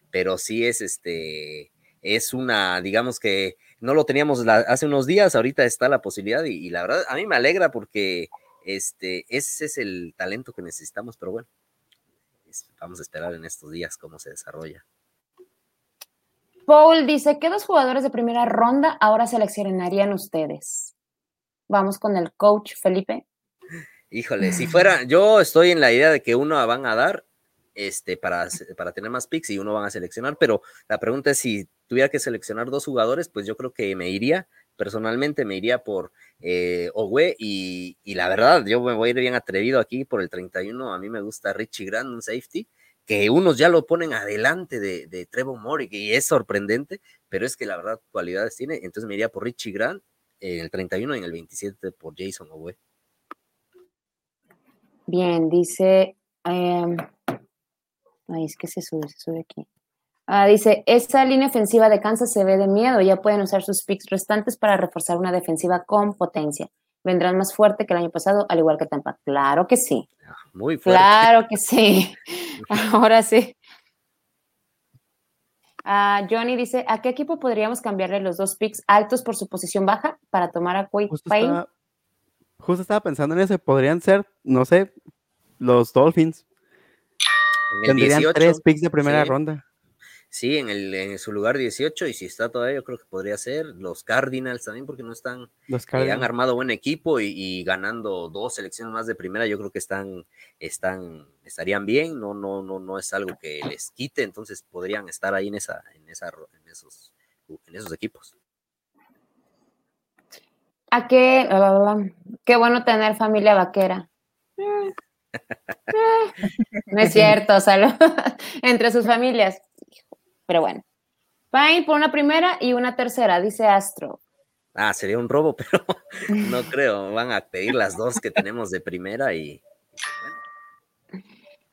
pero sí es este... Es una, digamos que no lo teníamos la, hace unos días, ahorita está la posibilidad y, y la verdad a mí me alegra porque este, ese es el talento que necesitamos, pero bueno, es, vamos a esperar en estos días cómo se desarrolla. Paul dice, ¿qué dos jugadores de primera ronda ahora seleccionarían ustedes? Vamos con el coach, Felipe. Híjole, si fuera, yo estoy en la idea de que uno van a dar este para, para tener más picks y uno van a seleccionar, pero la pregunta es si tuviera que seleccionar dos jugadores, pues yo creo que me iría, personalmente me iría por eh, Owe y, y la verdad, yo me voy a ir bien atrevido aquí por el treinta y uno, a mí me gusta Richie Grant, un safety, que unos ya lo ponen adelante de, de Trevon Moehrig y es sorprendente, pero es que la verdad cualidades tiene, entonces me iría por Richie Grant, en el treinta y uno y en el veintisiete por Jason Owe. Bien, dice, um, ay, es que se sube, se sube aquí. Ah, dice, esa línea ofensiva de Kansas se ve de miedo, ya pueden usar sus picks restantes para reforzar una defensiva con potencia. Vendrán más fuerte que el año pasado, al igual que Tampa. Claro que sí. Muy fuerte. Claro que sí. Ahora sí. Uh, Johnny dice, ¿a qué equipo podríamos cambiarle los dos picks altos por su posición baja para tomar a Kwity Paye? Estaba, justo estaba pensando en eso. Podrían ser, no sé, los Dolphins. Tendrían dieciocho, tres picks de primera sí. ronda. Sí, en, el, en su lugar dieciocho, y si está todavía, yo creo que podría ser los Cardinals también, porque no están, eh, han armado buen equipo y, y ganando dos selecciones más de primera, yo creo que están, están, estarían bien, no, no, no, no es algo que les quite, entonces podrían estar ahí en esa, en esa, en esos, en esos equipos. ¿A qué? Qué bueno tener familia vaquera. No es cierto, salud. Entre sus familias. Pero bueno, Paye por una primera y una tercera, dice Astro. Ah, sería un robo, pero no creo. Van a pedir las dos que tenemos de primera y... Bueno.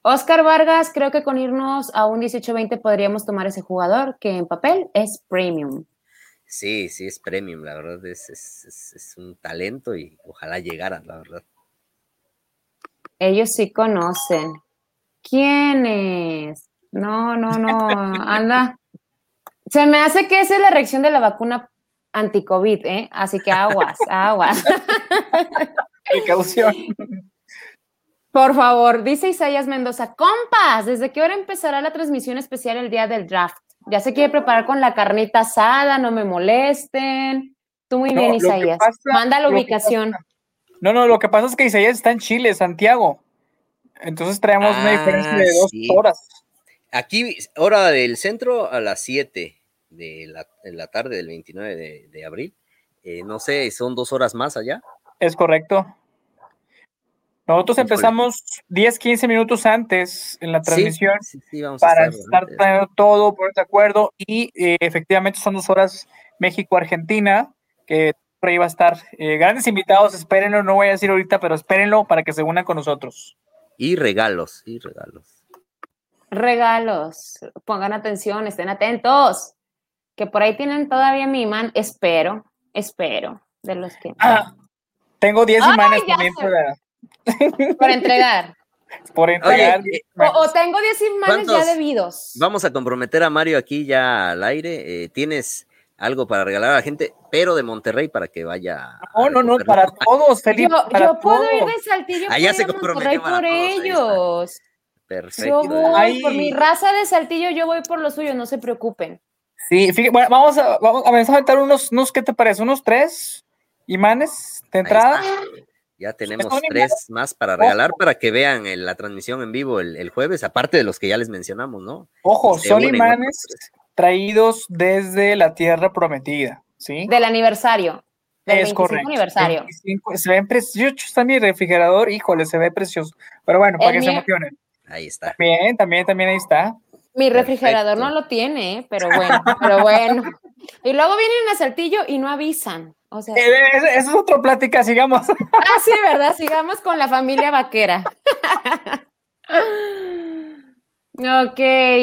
Oscar Vargas, creo que con irnos a un dieciocho veinte podríamos tomar ese jugador, que en papel es premium. Sí, sí, es premium, la verdad. Es, es, es, es un talento y ojalá llegara, la verdad. Ellos sí conocen. ¿Quién es? No, no, no, anda. Se me hace que esa es la reacción de la vacuna anti-COVID, ¿eh? Así que aguas, aguas. Precaución. Por favor, dice Isaías Mendoza, compas, ¿desde qué hora empezará la transmisión especial el día del draft? Ya se quiere preparar con la carnita asada, no me molesten. Tú muy no, bien, Isaías. Pasa, manda la ubicación. No, no, lo que pasa es que Isaías está en Chile, Santiago. Entonces traemos ah, una diferencia de dos sí. horas. Aquí, hora del centro a las siete de la, de la tarde del veintinueve de, de abril. Eh, no sé, ¿son dos horas más allá? Es correcto. Nosotros empezamos diez, quince minutos antes en la transmisión sí, sí, sí, vamos para a estar, estar todo por de acuerdo y eh, efectivamente son dos horas México-Argentina, que por ahí va a estar. Eh, grandes invitados, espérenlo, no voy a decir ahorita, pero espérenlo para que se unan con nosotros. Y regalos, y regalos. Regalos, pongan atención, estén atentos, que por ahí tienen todavía mi imán, espero, espero, de los que... Ah, tengo diez imanes también se... por entregar. Por entregar. Oye, o, o tengo diez imanes ya debidos. Vamos a comprometer a Mario aquí ya al aire, eh, tienes algo para regalar a la gente, pero de Monterrey para que vaya... No, no, no, para todos, Felipe. Yo, para yo puedo todos. Ir de Saltillo, allá se comprometió por todos, ellos. Perfecto. Yo voy Ay. por mi raza de Saltillo, yo voy por lo suyo, no se preocupen. Sí, fíjate, bueno, vamos a, vamos a meter unos, unos, ¿qué te parece? Unos tres imanes de entrada. Ya tenemos tres imanes? Más para regalar, ojo. Para que vean el, la transmisión en vivo el, el jueves, aparte de los que ya les mencionamos, ¿no? Ojo, se son imanes traídos desde la Tierra Prometida, ¿sí? Del aniversario. Del es correcto. Aniversario. veinticinco, se ven preciosos, está mi refrigerador, híjole, se ve precioso. Pero bueno, para el que mío. Se emocionen. Ahí está. Bien, también, también ahí está. Mi refrigerador perfecto. No lo tiene, pero bueno, pero bueno. Y luego vienen a Saltillo y no avisan. O sea, eso es otra plática, sigamos. Ah, sí, ¿verdad? Sigamos con la familia vaquera. Ok,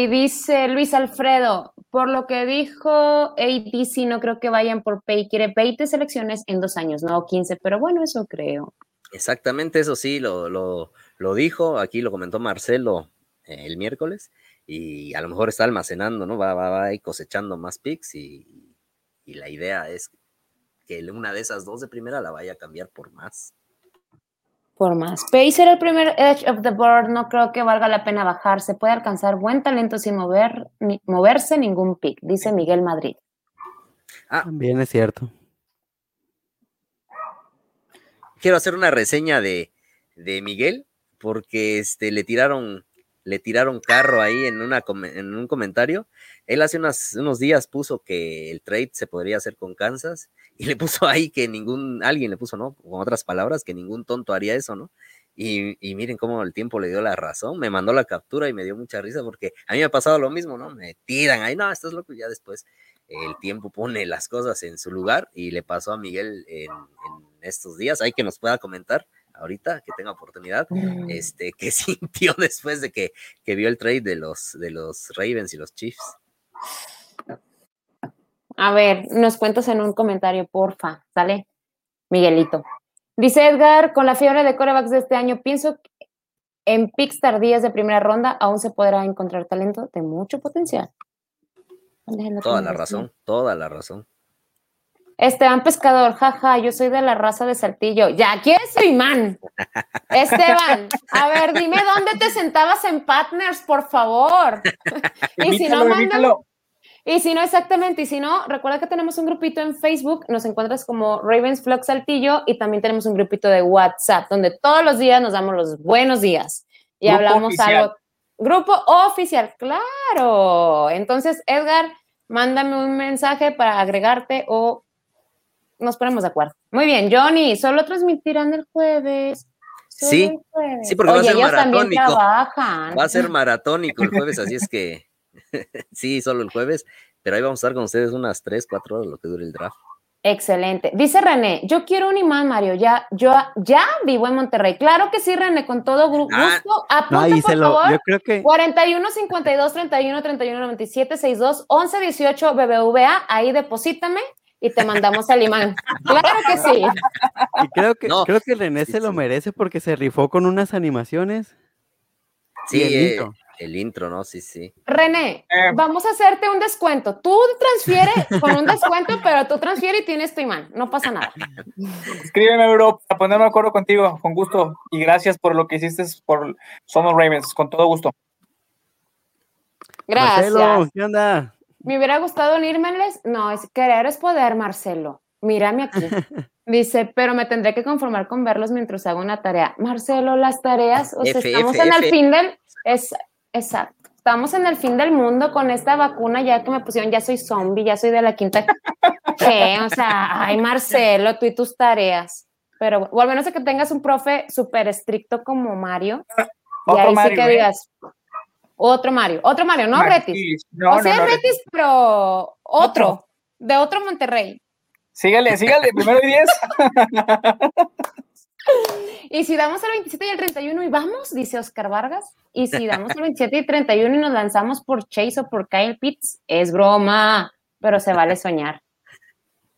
dice Luis Alfredo, por lo que dijo A D C, no creo que vayan por Paye, quiere veinte selecciones en dos años, no quince, pero bueno, eso creo. Exactamente, eso sí, lo... lo... Lo dijo, aquí lo comentó Marcelo eh, el miércoles, y a lo mejor está almacenando, ¿no? Va, va, va ahí cosechando más picks, y, y la idea es que una de esas dos de primera la vaya a cambiar por más. Por más. Paye será el primer edge of the board, no creo que valga la pena bajar, se puede alcanzar buen talento sin mover, ni, moverse ningún pick, dice Miguel Madrid. Ah, bien es cierto. Quiero hacer una reseña de, de Miguel. Porque este, le tiraron, le tiraron carro ahí en, una, en un comentario. Él hace unas, unos días puso que el trade se podría hacer con Kansas y le puso ahí que ningún, alguien le puso, ¿no? Con otras palabras, que ningún tonto haría eso, ¿no? Y, y miren cómo el tiempo le dio la razón, me mandó la captura y me dio mucha risa porque a mí me ha pasado lo mismo, ¿no? Me tiran ahí, no, estás loco, ya después el tiempo pone las cosas en su lugar, y le pasó a Miguel en, en estos días. Hay que nos pueda comentar ahorita que tenga oportunidad, este, qué sintió después de que, que vio el trade de los, de los Ravens y los Chiefs. A ver, nos cuentas en un comentario, porfa, ¿sale? Miguelito. Dice Edgar, con la fiebre de quarterbacks de este año, pienso que en picks tardías de primera ronda aún se podrá encontrar talento de mucho potencial. Toda la razón, toda la razón. Esteban Pescador, jaja, yo soy de la raza de Saltillo. Ya, ¿quién es su imán? Esteban, a ver, dime dónde te sentabas en Partners, por favor. Y si no, mándame. Y si no, exactamente, y si no, recuerda que tenemos un grupito en Facebook, nos encuentras como Ravens Flock Saltillo, y también tenemos un grupito de WhatsApp, donde todos los días nos damos los buenos días, y grupo hablamos oficial. Algo. Grupo oficial, claro. Entonces, Edgar, mándame un mensaje para agregarte o nos ponemos de acuerdo. Muy bien, Johnny, solo transmitirán el jueves. Solo sí, el jueves. Sí, porque Oye, va a ser maratónico. Trabajan. Va a ser maratónico el jueves, así es que... Sí, solo el jueves, pero ahí vamos a estar con ustedes unas tres, cuatro horas lo que dure el draft. Excelente. Dice René, yo quiero un imán, Mario, ya yo ya vivo en Monterrey. Claro que sí, René, con todo gusto. Ah, apunta, no, por lo, favor. Yo creo que... cuatro uno cinco dos, tres uno, tres uno nueve siete, seis dos, once dieciocho B B V A, ahí deposítame y te mandamos al imán. Claro que sí. Y creo que, no. creo que René sí, se sí. lo merece porque se rifó con unas animaciones. Sí, eh, el intro, ¿no? Sí, sí. René, eh. vamos a hacerte un descuento. Tú transfieres con un descuento, pero tú transfieres y tienes tu imán. No pasa nada. Escríbeme, bro, a ponerme de acuerdo contigo, con gusto. Y gracias por lo que hiciste por Somos Ravens, con todo gusto. Gracias. Marcelo, ¿qué onda? Me hubiera gustado unírmeles. No, es querer es poder, Marcelo. Mírame aquí. Dice, pero me tendré que conformar con verlos mientras hago una tarea. Marcelo, las tareas, o sea, F, estamos F, en F. el fin del... Es, exacto, estamos en el fin del mundo con esta vacuna ya que me pusieron, ya soy zombie, ya soy de la quinta. ¿Qué? O sea, ay, Marcelo, tú y tus tareas. Pero, o al menos que tengas un profe súper estricto como Mario. Y ahí Mario, sí que digas... ¿no? Otro Mario, otro Mario, no Martín, Rettis. No, o sea, no, no, Rettis, no. pero otro, otro, de otro Monterrey. Sígale, sígale, primero y diez. Y si damos el veintisiete y el treinta y uno y vamos, dice Oscar Vargas, y si damos el veintisiete y treinta y uno y nos lanzamos por Chase o por Kyle Pitts, es broma, pero se vale soñar.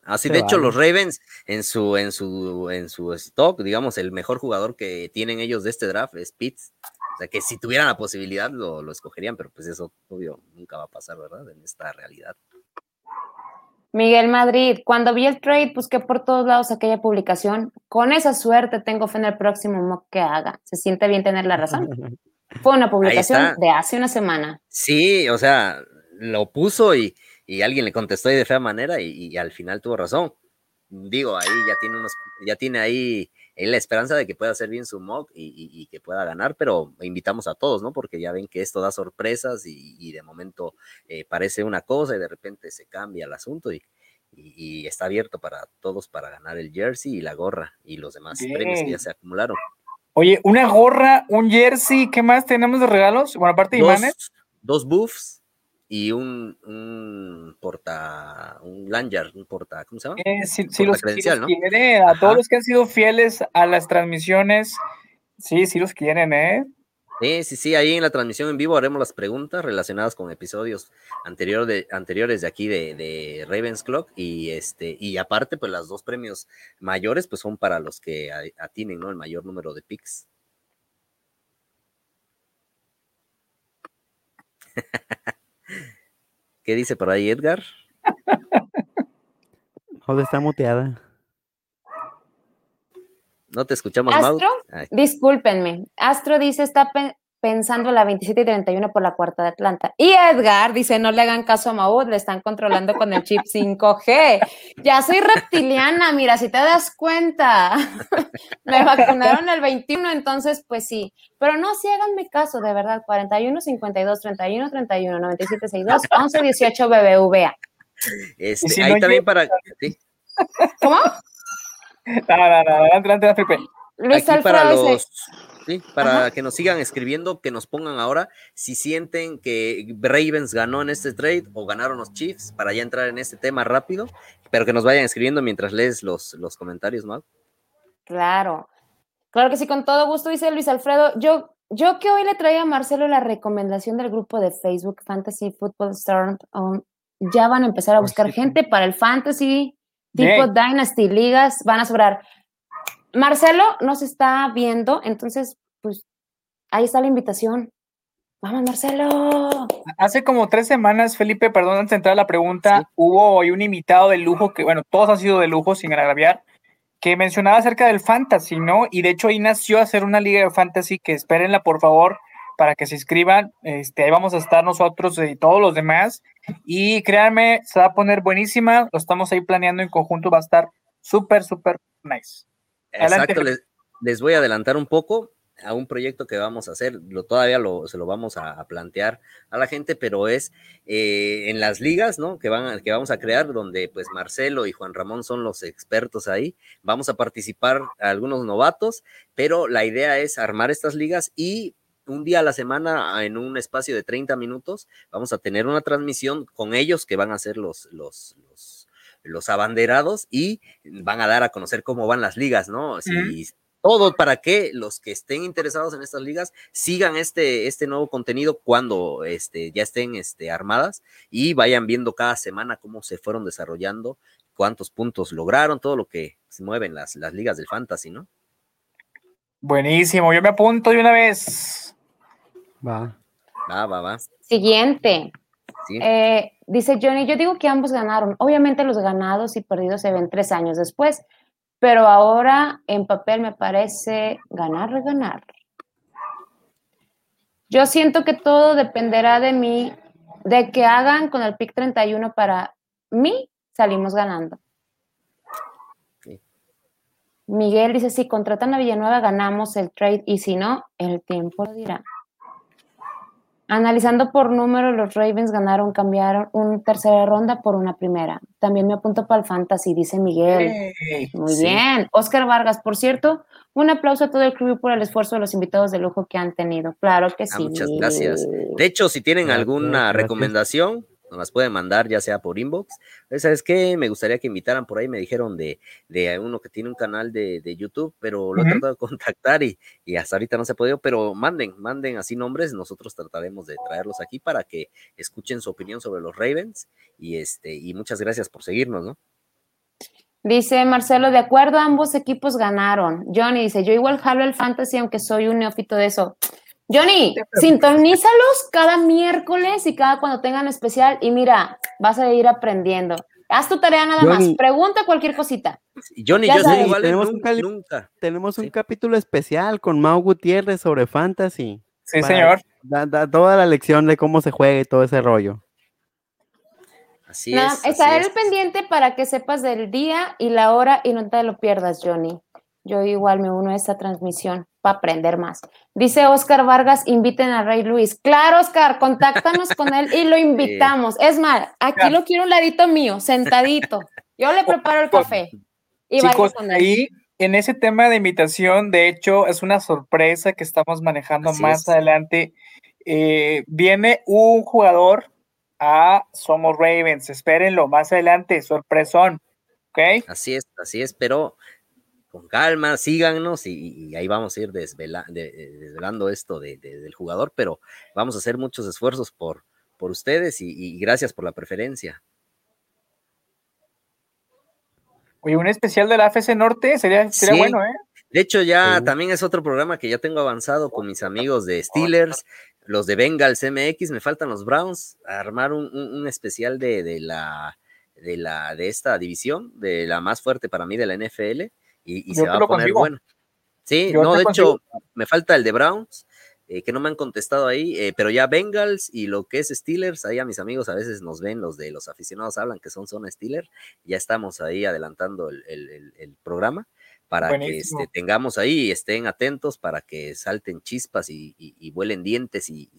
Así se de vale. hecho los Ravens en su, en su, en su stock, digamos, el mejor jugador que tienen ellos de este draft es Pitts. O sea, que si tuvieran la posibilidad lo, lo escogerían, pero pues eso, obvio, nunca va a pasar, ¿verdad? En esta realidad. Miguel Madrid, cuando vi el trade, busqué por todos lados aquella publicación. Con esa suerte tengo fe en el próximo mock que haga. Se siente bien tener la razón. Fue una publicación de hace una semana. Sí, o sea, lo puso y, y alguien le contestó y de fea manera y, y al final tuvo razón. Digo, ahí ya tiene unos, ya tiene ahí la esperanza de que pueda hacer bien su mock y, y, y que pueda ganar, pero invitamos a todos, ¿no? Porque ya ven que esto da sorpresas y, y de momento eh, parece una cosa y de repente se cambia el asunto y, y, y está abierto para todos para ganar el jersey y la gorra y los demás bien. Premios que ya se acumularon. Oye, una gorra, un jersey, ¿qué más tenemos de regalos? Bueno, aparte de dos, imanes. Dos buffs. Y un, un porta, un lanyard, un porta, ¿cómo se llama? Eh, si, si los credencial, ¿no? Quiere, a Ajá. todos los que han sido fieles a las transmisiones, sí, sí los quieren, ¿eh? Sí, sí, sí, ahí en la transmisión en vivo haremos las preguntas relacionadas con episodios anterior de, anteriores de aquí de, de Ravens Clock y, este, y aparte, pues los dos premios mayores pues son para los que atinen, ¿no? El mayor número de picks. ¿Qué dice por ahí Edgar? Joder, está muteada. No te escuchamos, Maud. Astro, discúlpenme. Astro dice, está pe- pensando la veintisiete y treinta y uno por la cuarta de Atlanta. Y Edgar dice, no le hagan caso a Maud, le están controlando con el chip cinco G. Ya soy reptiliana, mira, si te das cuenta. Me vacunaron el veintiuno, entonces pues sí. Pero no, sí, háganme caso, de verdad, cuarenta y uno, cincuenta y dos, treinta y uno, treinta y uno, noventa y siete, sesenta y dos, once, dieciocho B B V A. Este, si ahí no también yo... para... ¿Sí? ¿Cómo? No, no, no, adelante, adelante, Felipe. Luis Alfredo. Para los, ¿sí? Para Ajá. que nos sigan escribiendo, que nos pongan ahora si sienten que Ravens ganó en este trade o ganaron los Chiefs, para ya entrar en este tema rápido, pero que nos vayan escribiendo mientras lees los, los comentarios, Mau. Claro, claro que sí, con todo gusto, dice Luis Alfredo. Yo Yo que hoy le traía a Marcelo la recomendación del grupo de Facebook Fantasy Football Start On. Ya van a empezar a buscar gente para el Fantasy, tipo Bien. Dynasty, ligas, van a sobrar. Marcelo nos está viendo, entonces, pues, ahí está la invitación. ¡Vamos, Marcelo! Hace como tres semanas, Felipe, perdón, antes de entrar a la pregunta, sí. hubo hoy un invitado de lujo, que bueno, todos han sido de lujo, sin agraviar, que mencionaba acerca del fantasy, ¿no? Y de hecho ahí nació hacer una liga de fantasy, que espérenla por favor para que se inscriban, este, ahí vamos a estar nosotros y todos los demás, y créanme, se va a poner buenísima, lo estamos ahí planeando en conjunto, va a estar súper, súper nice. Adelante. Exacto, les, les voy a adelantar un poco a un proyecto que vamos a hacer, lo, todavía lo, se lo vamos a, a plantear a la gente, pero es eh, en las ligas, ¿no? Que, van, que vamos a crear, donde pues Marcelo y Juan Ramón son los expertos ahí, vamos a participar a algunos novatos, pero la idea es armar estas ligas y un día a la semana, en un espacio de treinta minutos, vamos a tener una transmisión con ellos, que van a ser los, los, los, los abanderados, y van a dar a conocer cómo van las ligas, ¿no? Si mm. Todo para que los que estén interesados en estas ligas sigan este, este nuevo contenido cuando este, ya estén este, armadas, y vayan viendo cada semana cómo se fueron desarrollando, cuántos puntos lograron, todo lo que se mueven las, las ligas del fantasy, ¿no? Buenísimo, yo me apunto de una vez. Va. Va, va, va. Siguiente. ¿Sí? Eh, dice Johnny, yo digo que ambos ganaron. Obviamente los ganados y perdidos se ven tres años después, pero ahora en papel me parece ganar, ganar. Yo siento que todo dependerá de mí, de que hagan con el pick treinta y uno. Para mí, salimos ganando. Sí. Miguel dice, si contratan a Villanueva, ganamos el trade, y si no, el tiempo lo dirá. Analizando por número, los Ravens ganaron, cambiaron una tercera ronda por una primera. También me apunto para el fantasy, dice Miguel. Hey, Muy sí. bien. Óscar Vargas, por cierto, un aplauso a todo el club por el esfuerzo de los invitados de lujo que han tenido. Claro que ah, sí. Muchas gracias. De hecho, si tienen gracias, alguna gracias. recomendación, nos las pueden mandar, ya sea por inbox. ¿Sabes qué? Me gustaría que invitaran por ahí. Me dijeron de, de uno que tiene un canal de, de YouTube, pero lo uh-huh. he tratado de contactar y, y hasta ahorita no se ha podido, pero manden, manden así nombres. Nosotros trataremos de traerlos aquí para que escuchen su opinión sobre los Ravens, y, este, y muchas gracias por seguirnos, ¿no? Dice Marcelo, de acuerdo, ambos equipos ganaron. Johnny dice, yo igual jalo el fantasy, aunque soy un neófito de eso. Johnny, sintonízalos cada miércoles y cada cuando tengan especial, y mira, vas a ir aprendiendo. Haz tu tarea nada Johnny, más, pregunta cualquier cosita. Johnny, ya yo sabes. Sé igual tenemos nunca, un, cali- nunca. Tenemos sí. un capítulo especial con Maud Gutiérrez sobre fantasy. Sí, señor. Da, da toda la lección de cómo se juega y todo ese rollo. Así nada, es. Estaré es. pendiente para que sepas del día y la hora y no te lo pierdas, Johnny. Yo igual me uno a esta transmisión para aprender más. Dice Óscar Vargas, inviten a Rey Luis. Claro, Óscar, contáctanos con él y lo invitamos. Es más, aquí claro. lo quiero un ladito mío, sentadito. Yo le preparo el café. Y Chicos, con él. Ahí, en ese tema de invitación, de hecho, es una sorpresa que estamos manejando Así más es. adelante. Eh, viene un jugador a Somos Ravens. Espérenlo, más adelante, sorpresón. ¿Okay? Así es, así es, pero... con calma, síganos y, y ahí vamos a ir desvela, de, desvelando esto de, de, del jugador, pero vamos a hacer muchos esfuerzos por, por ustedes y, y gracias por la preferencia. Oye, un especial de la A F C Norte sería, sería sí. bueno, ¿eh? De hecho, ya sí. también es otro programa que ya tengo avanzado con mis amigos de Steelers, los de Bengals M X, me faltan los Browns, armar un, un, un especial de, de, la, de, la, de esta división, de la más fuerte para mí de la N F L. Y, y se va a poner consigo. bueno. Sí, Yo no, de consigo. hecho, me falta el de Browns, eh, que no me han contestado ahí, eh, pero ya Bengals y lo que es Steelers, ahí a mis amigos a veces nos ven, los de los aficionados hablan que son zona Steelers, ya estamos ahí adelantando el, el, el, el programa para Buenísimo. que este, tengamos ahí y estén atentos para que salten chispas y, y, y vuelen dientes y,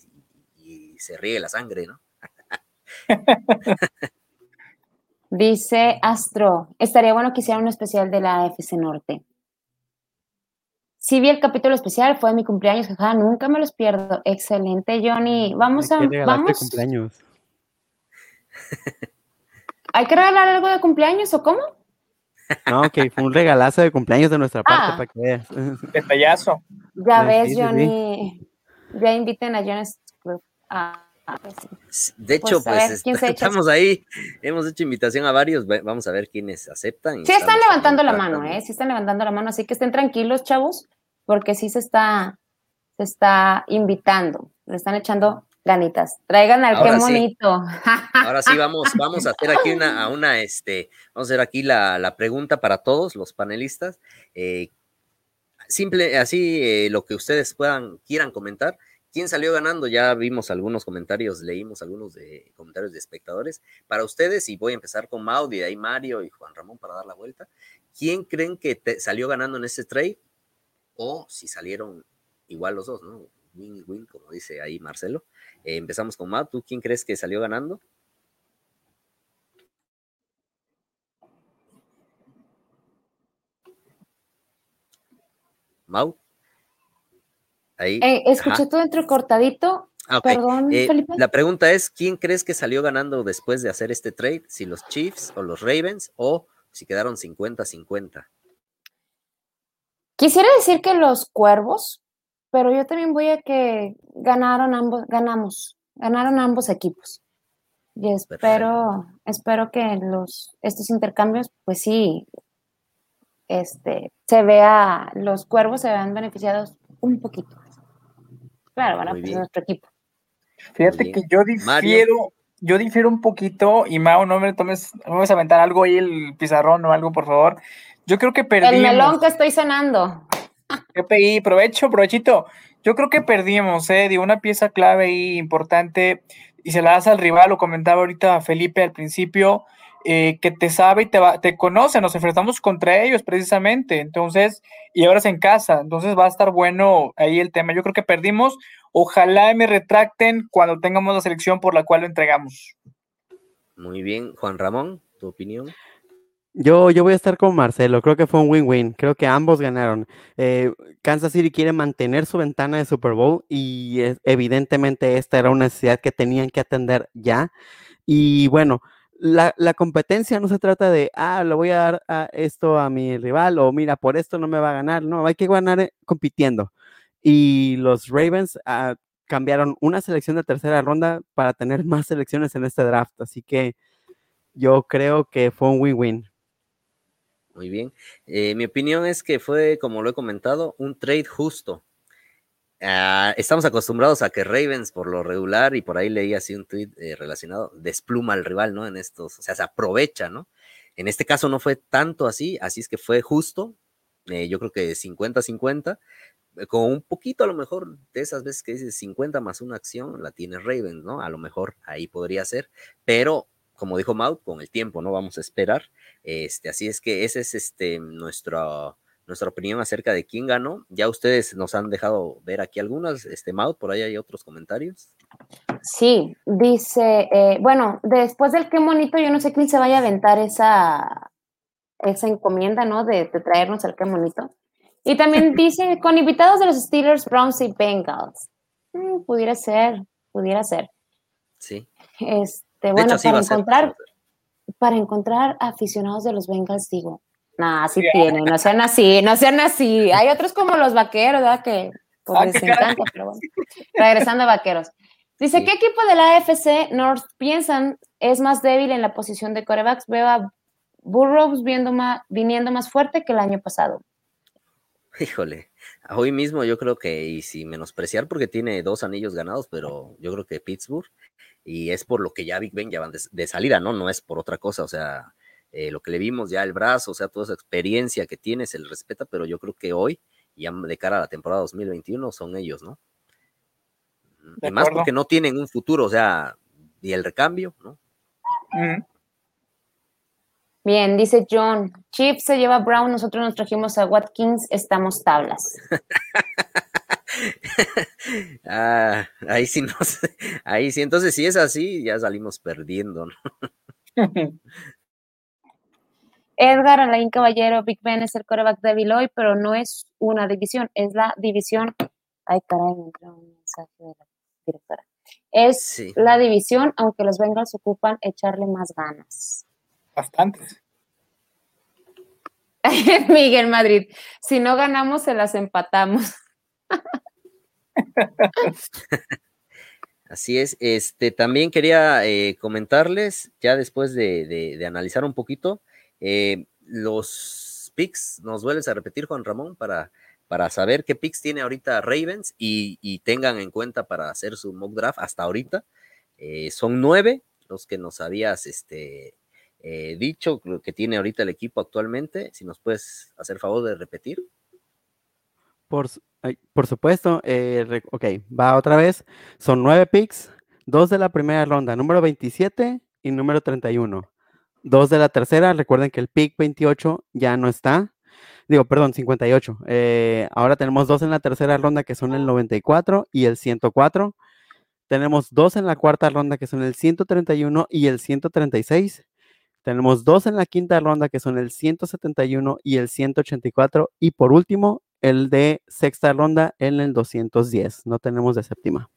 y, y se riegue la sangre, ¿no? Dice Astro, estaría bueno que hiciera un especial de la A F C Norte. Sí vi el capítulo especial, fue mi cumpleaños, jaja, nunca me los pierdo. Excelente, Johnny. Vamos a... ¿Vamos? Cumpleaños. ¿Hay que regalar algo de cumpleaños o cómo? No, que okay, fue un regalazo de cumpleaños de nuestra parte, ah, para que veas. Detallazo. Ya sí, ves, sí, Johnny. Sí. Ya inviten a Johnny's Club. Ah, pues, de hecho, pues, pues ver, está, estamos ahí. Hemos hecho invitación a varios. Vamos a ver quiénes aceptan. Sí están levantando la mano, ¿eh? Sí están levantando la mano. Así que estén tranquilos, chavos, porque sí se está, se está invitando, le están echando ganitas. Traigan al ahora qué bonito. Sí. Ahora sí vamos, vamos a hacer aquí una, a una este, vamos a hacer aquí la, la pregunta para todos los panelistas. Eh, simple, así eh, lo que ustedes puedan, quieran comentar. ¿Quién salió ganando? Ya vimos algunos comentarios, leímos algunos de, comentarios de espectadores. Para ustedes, y voy a empezar con Maud y de ahí Mario y Juan Ramón para dar la vuelta. ¿Quién creen que te, salió ganando en este trade? O si salieron igual los dos, ¿no? Win, win, como dice ahí Marcelo. Eh, empezamos con Matt. ¿Tú quién crees que salió ganando? Mau. Ahí. Eh, escuché Ajá. todo entrecortadito. Ah, okay. Perdón, eh, Felipe. La pregunta es, ¿quién crees que salió ganando después de hacer este trade? ¿Si los Chiefs o los Ravens? ¿O si quedaron cincuenta cincuenta? Quisiera decir que los Cuervos, pero yo también voy a que ganaron ambos, ganamos, ganaron ambos equipos. Y espero, espero que los, estos intercambios, pues sí, este, se vea, los Cuervos se vean beneficiados un poquito. Claro, van a poner nuestro equipo. Fíjate que yo difiero, Mario. yo difiero un poquito, y Mau, no me tomes, vamos a aventar algo ahí, el pizarrón o algo, por favor. Yo creo que perdimos. El melón que estoy cenando. Yo pedí, provecho, provechito. Yo creo que perdimos, eh, digo, una pieza clave y importante, y se la das al rival, lo comentaba ahorita Felipe al principio, eh, que te sabe y te, va, te conoce, nos enfrentamos contra ellos precisamente, entonces, y ahora es en casa, entonces va a estar bueno ahí el tema. Yo creo que perdimos, ojalá me retracten cuando tengamos la selección por la cual lo entregamos. Muy bien, Juan Ramón, tu opinión. Yo, yo voy a estar con Marcelo, creo que fue un win-win, creo que ambos ganaron. Eh, Kansas City quiere mantener su ventana de Super Bowl y es, evidentemente esta era una necesidad que tenían que atender ya. Y bueno, la, la competencia no se trata de, ah, le voy a dar a esto a mi rival o mira, por esto no me va a ganar. No, hay que ganar compitiendo. Y los Ravens ah, cambiaron una selección de tercera ronda para tener más selecciones en este draft, así que yo creo que fue un win-win. Muy bien. Eh, mi opinión es que fue, como lo he comentado, un trade justo. Uh, estamos acostumbrados a que Ravens, por lo regular, y por ahí leí así un tweet eh, relacionado, despluma al rival, ¿no? En estos, o sea, se aprovecha, ¿no? En este caso no fue tanto así, así es que fue justo. Eh, yo creo que cincuenta cincuenta, con un poquito a lo mejor de esas veces que dices cincuenta más una acción, la tiene Ravens, ¿no? A lo mejor ahí podría ser, pero como dijo Maud, con el tiempo, ¿no? Vamos a esperar. Este, así es que esa es este, nuestra, nuestra opinión acerca de quién ganó. Ya ustedes nos han dejado ver aquí algunas. Este, Maud, por ahí hay otros comentarios. Sí, dice, eh, bueno, después del qué bonito, yo no sé quién se vaya a aventar esa, esa encomienda, ¿no? De, de traernos al qué bonito. Y también dice, con invitados de los Steelers, Browns y Bengals. Mm, pudiera ser, pudiera ser. Sí. Este. De bueno, hecho, sí para, encontrar, para encontrar aficionados de los Bengals, digo, nah, sí yeah. tienen, no sean así, no sean así. Hay otros como los Vaqueros, ¿verdad? Que pues, ah, les encanta, claro. Pero bueno. Regresando a Vaqueros. Dice, sí. ¿Qué equipo de la A F C North piensan es más débil en la posición de quarterbacks? Veo a Burrow viendo más, viniendo más fuerte que el año pasado. Híjole, hoy mismo yo creo que, y sin menospreciar porque tiene dos anillos ganados, pero yo creo que Pittsburgh, y es por lo que ya Big Ben ya van de, de salida, ¿no? No es por otra cosa, o sea, eh, lo que le vimos ya el brazo, o sea, toda esa experiencia que tiene se le respeta, pero yo creo que hoy, ya de cara a la temporada dos mil veintiuno, son ellos, ¿no? Además porque no tienen un futuro, o sea, y el recambio, ¿no? Uh-huh. Bien, dice John, Chiefs se lleva a Brown, nosotros nos trajimos a Watkins, estamos tablas. ah, ahí sí no sé, ahí sí, entonces si es así, ya salimos perdiendo, ¿no? Edgar Alain Caballero, Big Ben es el quarterback débil hoy, pero no es una división, es la división. Ay, caray, me entró un mensaje de la directora. Es sí. la división, aunque los Bengals ocupan echarle más ganas. Bastantes. Miguel Madrid, si no ganamos, se las empatamos. Así es. Este, también quería eh, comentarles, ya después de, de, de analizar un poquito, eh, los picks, nos vuelves a repetir, Juan Ramón, para, para saber qué picks tiene ahorita Ravens y, y tengan en cuenta para hacer su mock draft hasta ahorita. Eh, son nueve los que nos habías este, eh, dicho, lo que tiene ahorita el equipo actualmente. Si nos puedes hacer favor de repetir. Por, por supuesto, eh, ok, va otra vez, son nueve picks, dos de la primera ronda, número veintisiete y número treinta y uno, dos de la tercera, recuerden que el pick veintiocho ya no está, digo, perdón, cincuenta y ocho, eh, ahora tenemos dos en la tercera ronda que son el noventa y cuatro y el ciento cuatro, tenemos dos en la cuarta ronda que son el ciento treinta y uno y el ciento treinta y seis, tenemos dos en la quinta ronda que son el ciento setenta y uno y el ciento ochenta y cuatro, y por último, el de sexta ronda en el doscientos diez. No tenemos de séptima.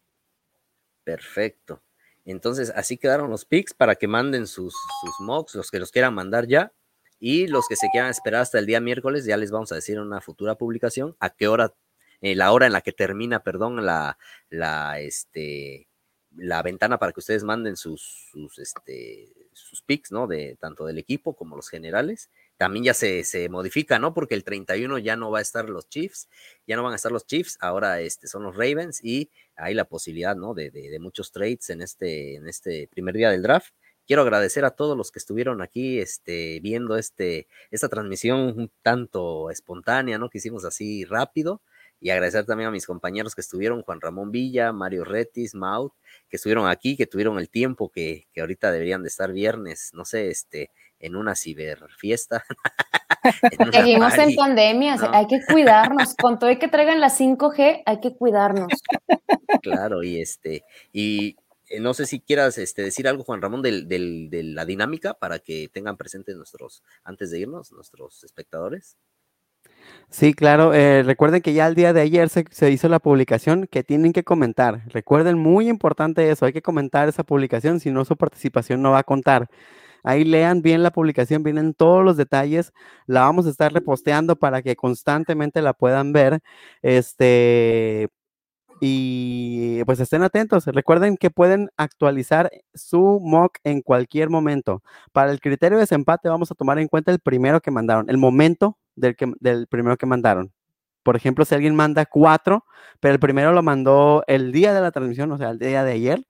Perfecto. Entonces, así quedaron los picks para que manden sus, sus mocks, los que los quieran mandar ya, y los que se quieran esperar hasta el día miércoles, ya les vamos a decir en una futura publicación a qué hora, eh, la hora en la que termina, perdón, la, la, este, la ventana para que ustedes manden sus, sus, este, sus picks, ¿no? De, tanto del equipo como los generales. También ya se, se modifica, ¿no? Porque el treinta y uno ya no va a estar los Chiefs, ya no van a estar los Chiefs, ahora este, son los Ravens y hay la posibilidad, ¿no? De, de, de muchos trades en este, en este primer día del draft. Quiero agradecer a todos los que estuvieron aquí este, viendo este, esta transmisión un tanto espontánea, ¿no? Que hicimos así rápido. Y agradecer también a mis compañeros que estuvieron, Juan Ramón Villa, Mario Rettis, Maud, que estuvieron aquí, que tuvieron el tiempo, que, que ahorita deberían de estar viernes, no sé, este... en una ciberfiesta. Seguimos en pandemia, ¿no? Hay que cuidarnos, con todo y que traigan la cinco G, hay que cuidarnos. Claro, y este, y no sé si quieras este, decir algo, Juan Ramón, del, del, de la dinámica para que tengan presentes nuestros, antes de irnos, nuestros espectadores. Sí, claro, eh, recuerden que ya el día de ayer se, se hizo la publicación que tienen que comentar, recuerden, muy importante eso, hay que comentar esa publicación, si no su participación no va a contar. Ahí lean bien la publicación, vienen todos los detalles, la vamos a estar reposteando para que constantemente la puedan ver, este, y pues estén atentos, recuerden que pueden actualizar su mock en cualquier momento. Para el criterio de desempate vamos a tomar en cuenta el primero que mandaron, el momento del, que, del primero que mandaron. Por ejemplo, si alguien manda cuatro, pero el primero lo mandó el día de la transmisión, o sea, el día de ayer,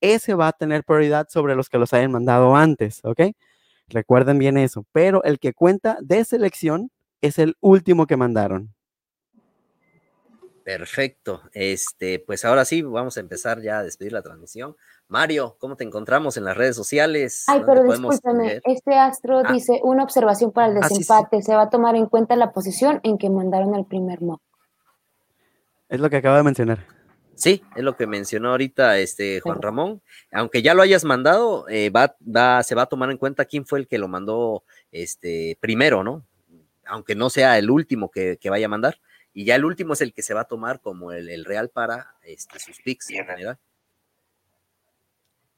ese va a tener prioridad sobre los que los hayan mandado antes, ¿ok? Recuerden bien eso, pero el que cuenta de selección es el último que mandaron. Perfecto, este, pues ahora sí vamos a empezar ya a despedir la transmisión. Mario, ¿cómo te encontramos en las redes sociales? Ay, pero discúlpame, leer? este astro ah. dice una observación para el desempate, ah, sí, sí. se va a tomar en cuenta la posición en que mandaron el primer mock. Es lo que acabo de mencionar. Sí, es lo que mencionó ahorita este Juan Ramón, aunque ya lo hayas mandado, eh, va, va, se va a tomar en cuenta quién fue el que lo mandó este, primero, ¿no? Aunque no sea el último que, que vaya a mandar, y ya el último es el que se va a tomar como el, el real para este, sus picks en general.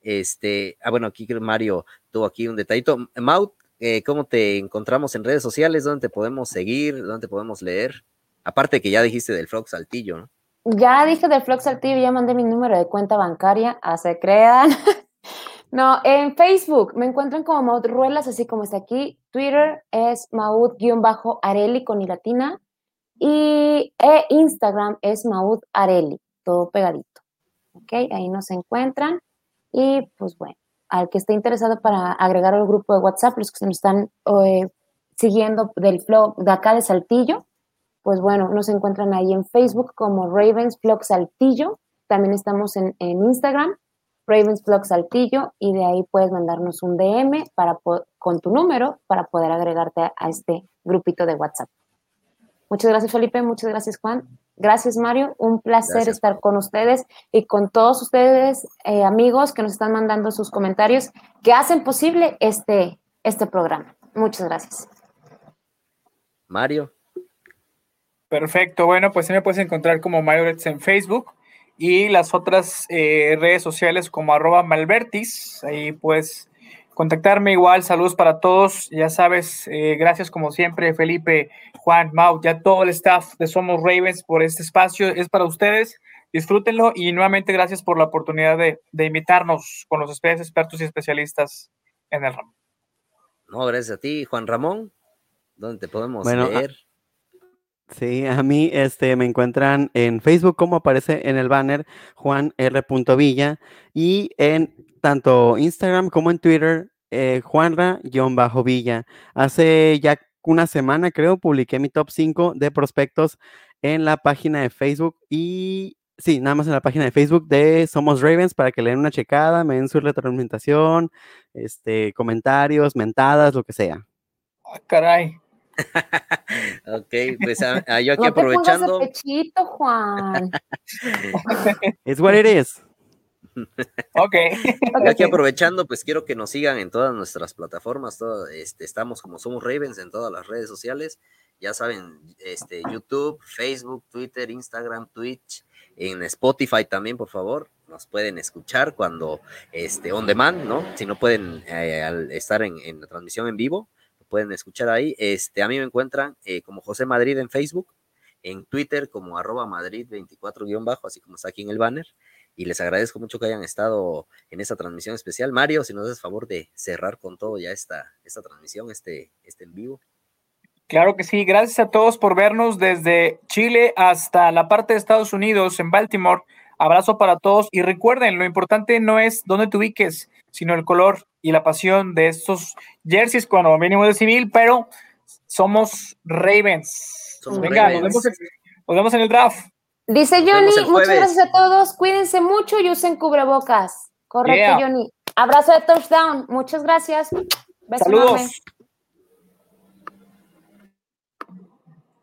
Este, ah, bueno, aquí Mario tuvo aquí un detallito. Maut, eh, ¿cómo te encontramos en redes sociales? ¿Dónde te podemos seguir? ¿Dónde te podemos leer? Aparte que ya dijiste del Flock Saltillo, ¿no? Ya dije del Flock Saltillo, ya mandé mi número de cuenta bancaria, a se crean. No, en Facebook me encuentran como Maud Ruelas, así como está aquí. Twitter es Maud-Areli con i latina. Y e Instagram es Maud Areli, todo pegadito. Ok, ahí nos encuentran. Y pues bueno, al que esté interesado para agregar al grupo de WhatsApp, los que se nos están eh, siguiendo del Flock de acá de Saltillo, pues bueno, nos encuentran ahí en Facebook como Ravens Flock Saltillo. También estamos en, en Instagram, Ravens Flock Saltillo, y de ahí puedes mandarnos un D M para po- con tu número para poder agregarte a, a este grupito de WhatsApp. Muchas gracias, Felipe. Muchas gracias, Juan. Gracias, Mario. Un placer gracias. estar con ustedes y con todos ustedes, eh, amigos, que nos están mandando sus comentarios que hacen posible este, este programa. Muchas gracias. Mario. Perfecto, bueno, pues sí me puedes encontrar como Mario Rettis en Facebook y las otras eh, redes sociales como arroba Malvertis, ahí puedes contactarme igual, saludos para todos, ya sabes, eh, gracias como siempre Felipe, Juan, Mau, ya todo el staff de Somos Ravens por este espacio, es para ustedes, disfrútenlo y nuevamente gracias por la oportunidad de, de invitarnos con los expertos y especialistas en el ramo. No, gracias a ti, Juan Ramón, ¿dónde te podemos bueno, leer? A- Sí, a mí este, me encuentran en Facebook, como aparece en el banner, Juan R. Villa, y en tanto Instagram como en Twitter, eh, Juanra-Villa. Hace ya una semana, creo, publiqué mi top cinco de prospectos en la página de Facebook y... Sí, nada más en la página de Facebook de Somos Ravens para que le den una checada, me den su retroalimentación, este, comentarios, mentadas, lo que sea. Ah, caray. Ok, pues a, a yo aquí no aprovechando. Te pongas el pechito, Juan. Es what it is. Okay. Yo aquí aprovechando, pues quiero que nos sigan en todas nuestras plataformas. Todo, este, estamos como Somos Ravens en todas las redes sociales. Ya saben, este, YouTube, Facebook, Twitter, Instagram, Twitch, en Spotify también, por favor. Nos pueden escuchar cuando este on demand, ¿no? Si no pueden eh, al estar en, en la transmisión en vivo. Pueden escuchar ahí, este, a mí me encuentran eh, como José Madrid en Facebook, en Twitter como arroba Madrid veinticuatro guión bajo, así como está aquí en el banner, y les agradezco mucho que hayan estado en esta transmisión especial. Mario, si nos haces favor de cerrar con todo ya esta, esta transmisión, este, este en vivo. Claro que sí, gracias a todos por vernos desde Chile hasta la parte de Estados Unidos, en Baltimore, abrazo para todos, y recuerden, lo importante no es dónde te ubiques, sino el color y la pasión de estos jerseys cuando venimos de civil, pero somos Ravens. Somos Venga, Ravens. Nos, vemos en, nos vemos en el draft. Dice Johnny, muchas gracias a todos, cuídense mucho y usen cubrebocas. Correcto, yeah. Johnny. Abrazo de touchdown, muchas gracias. Beso. Saludos. Enorme.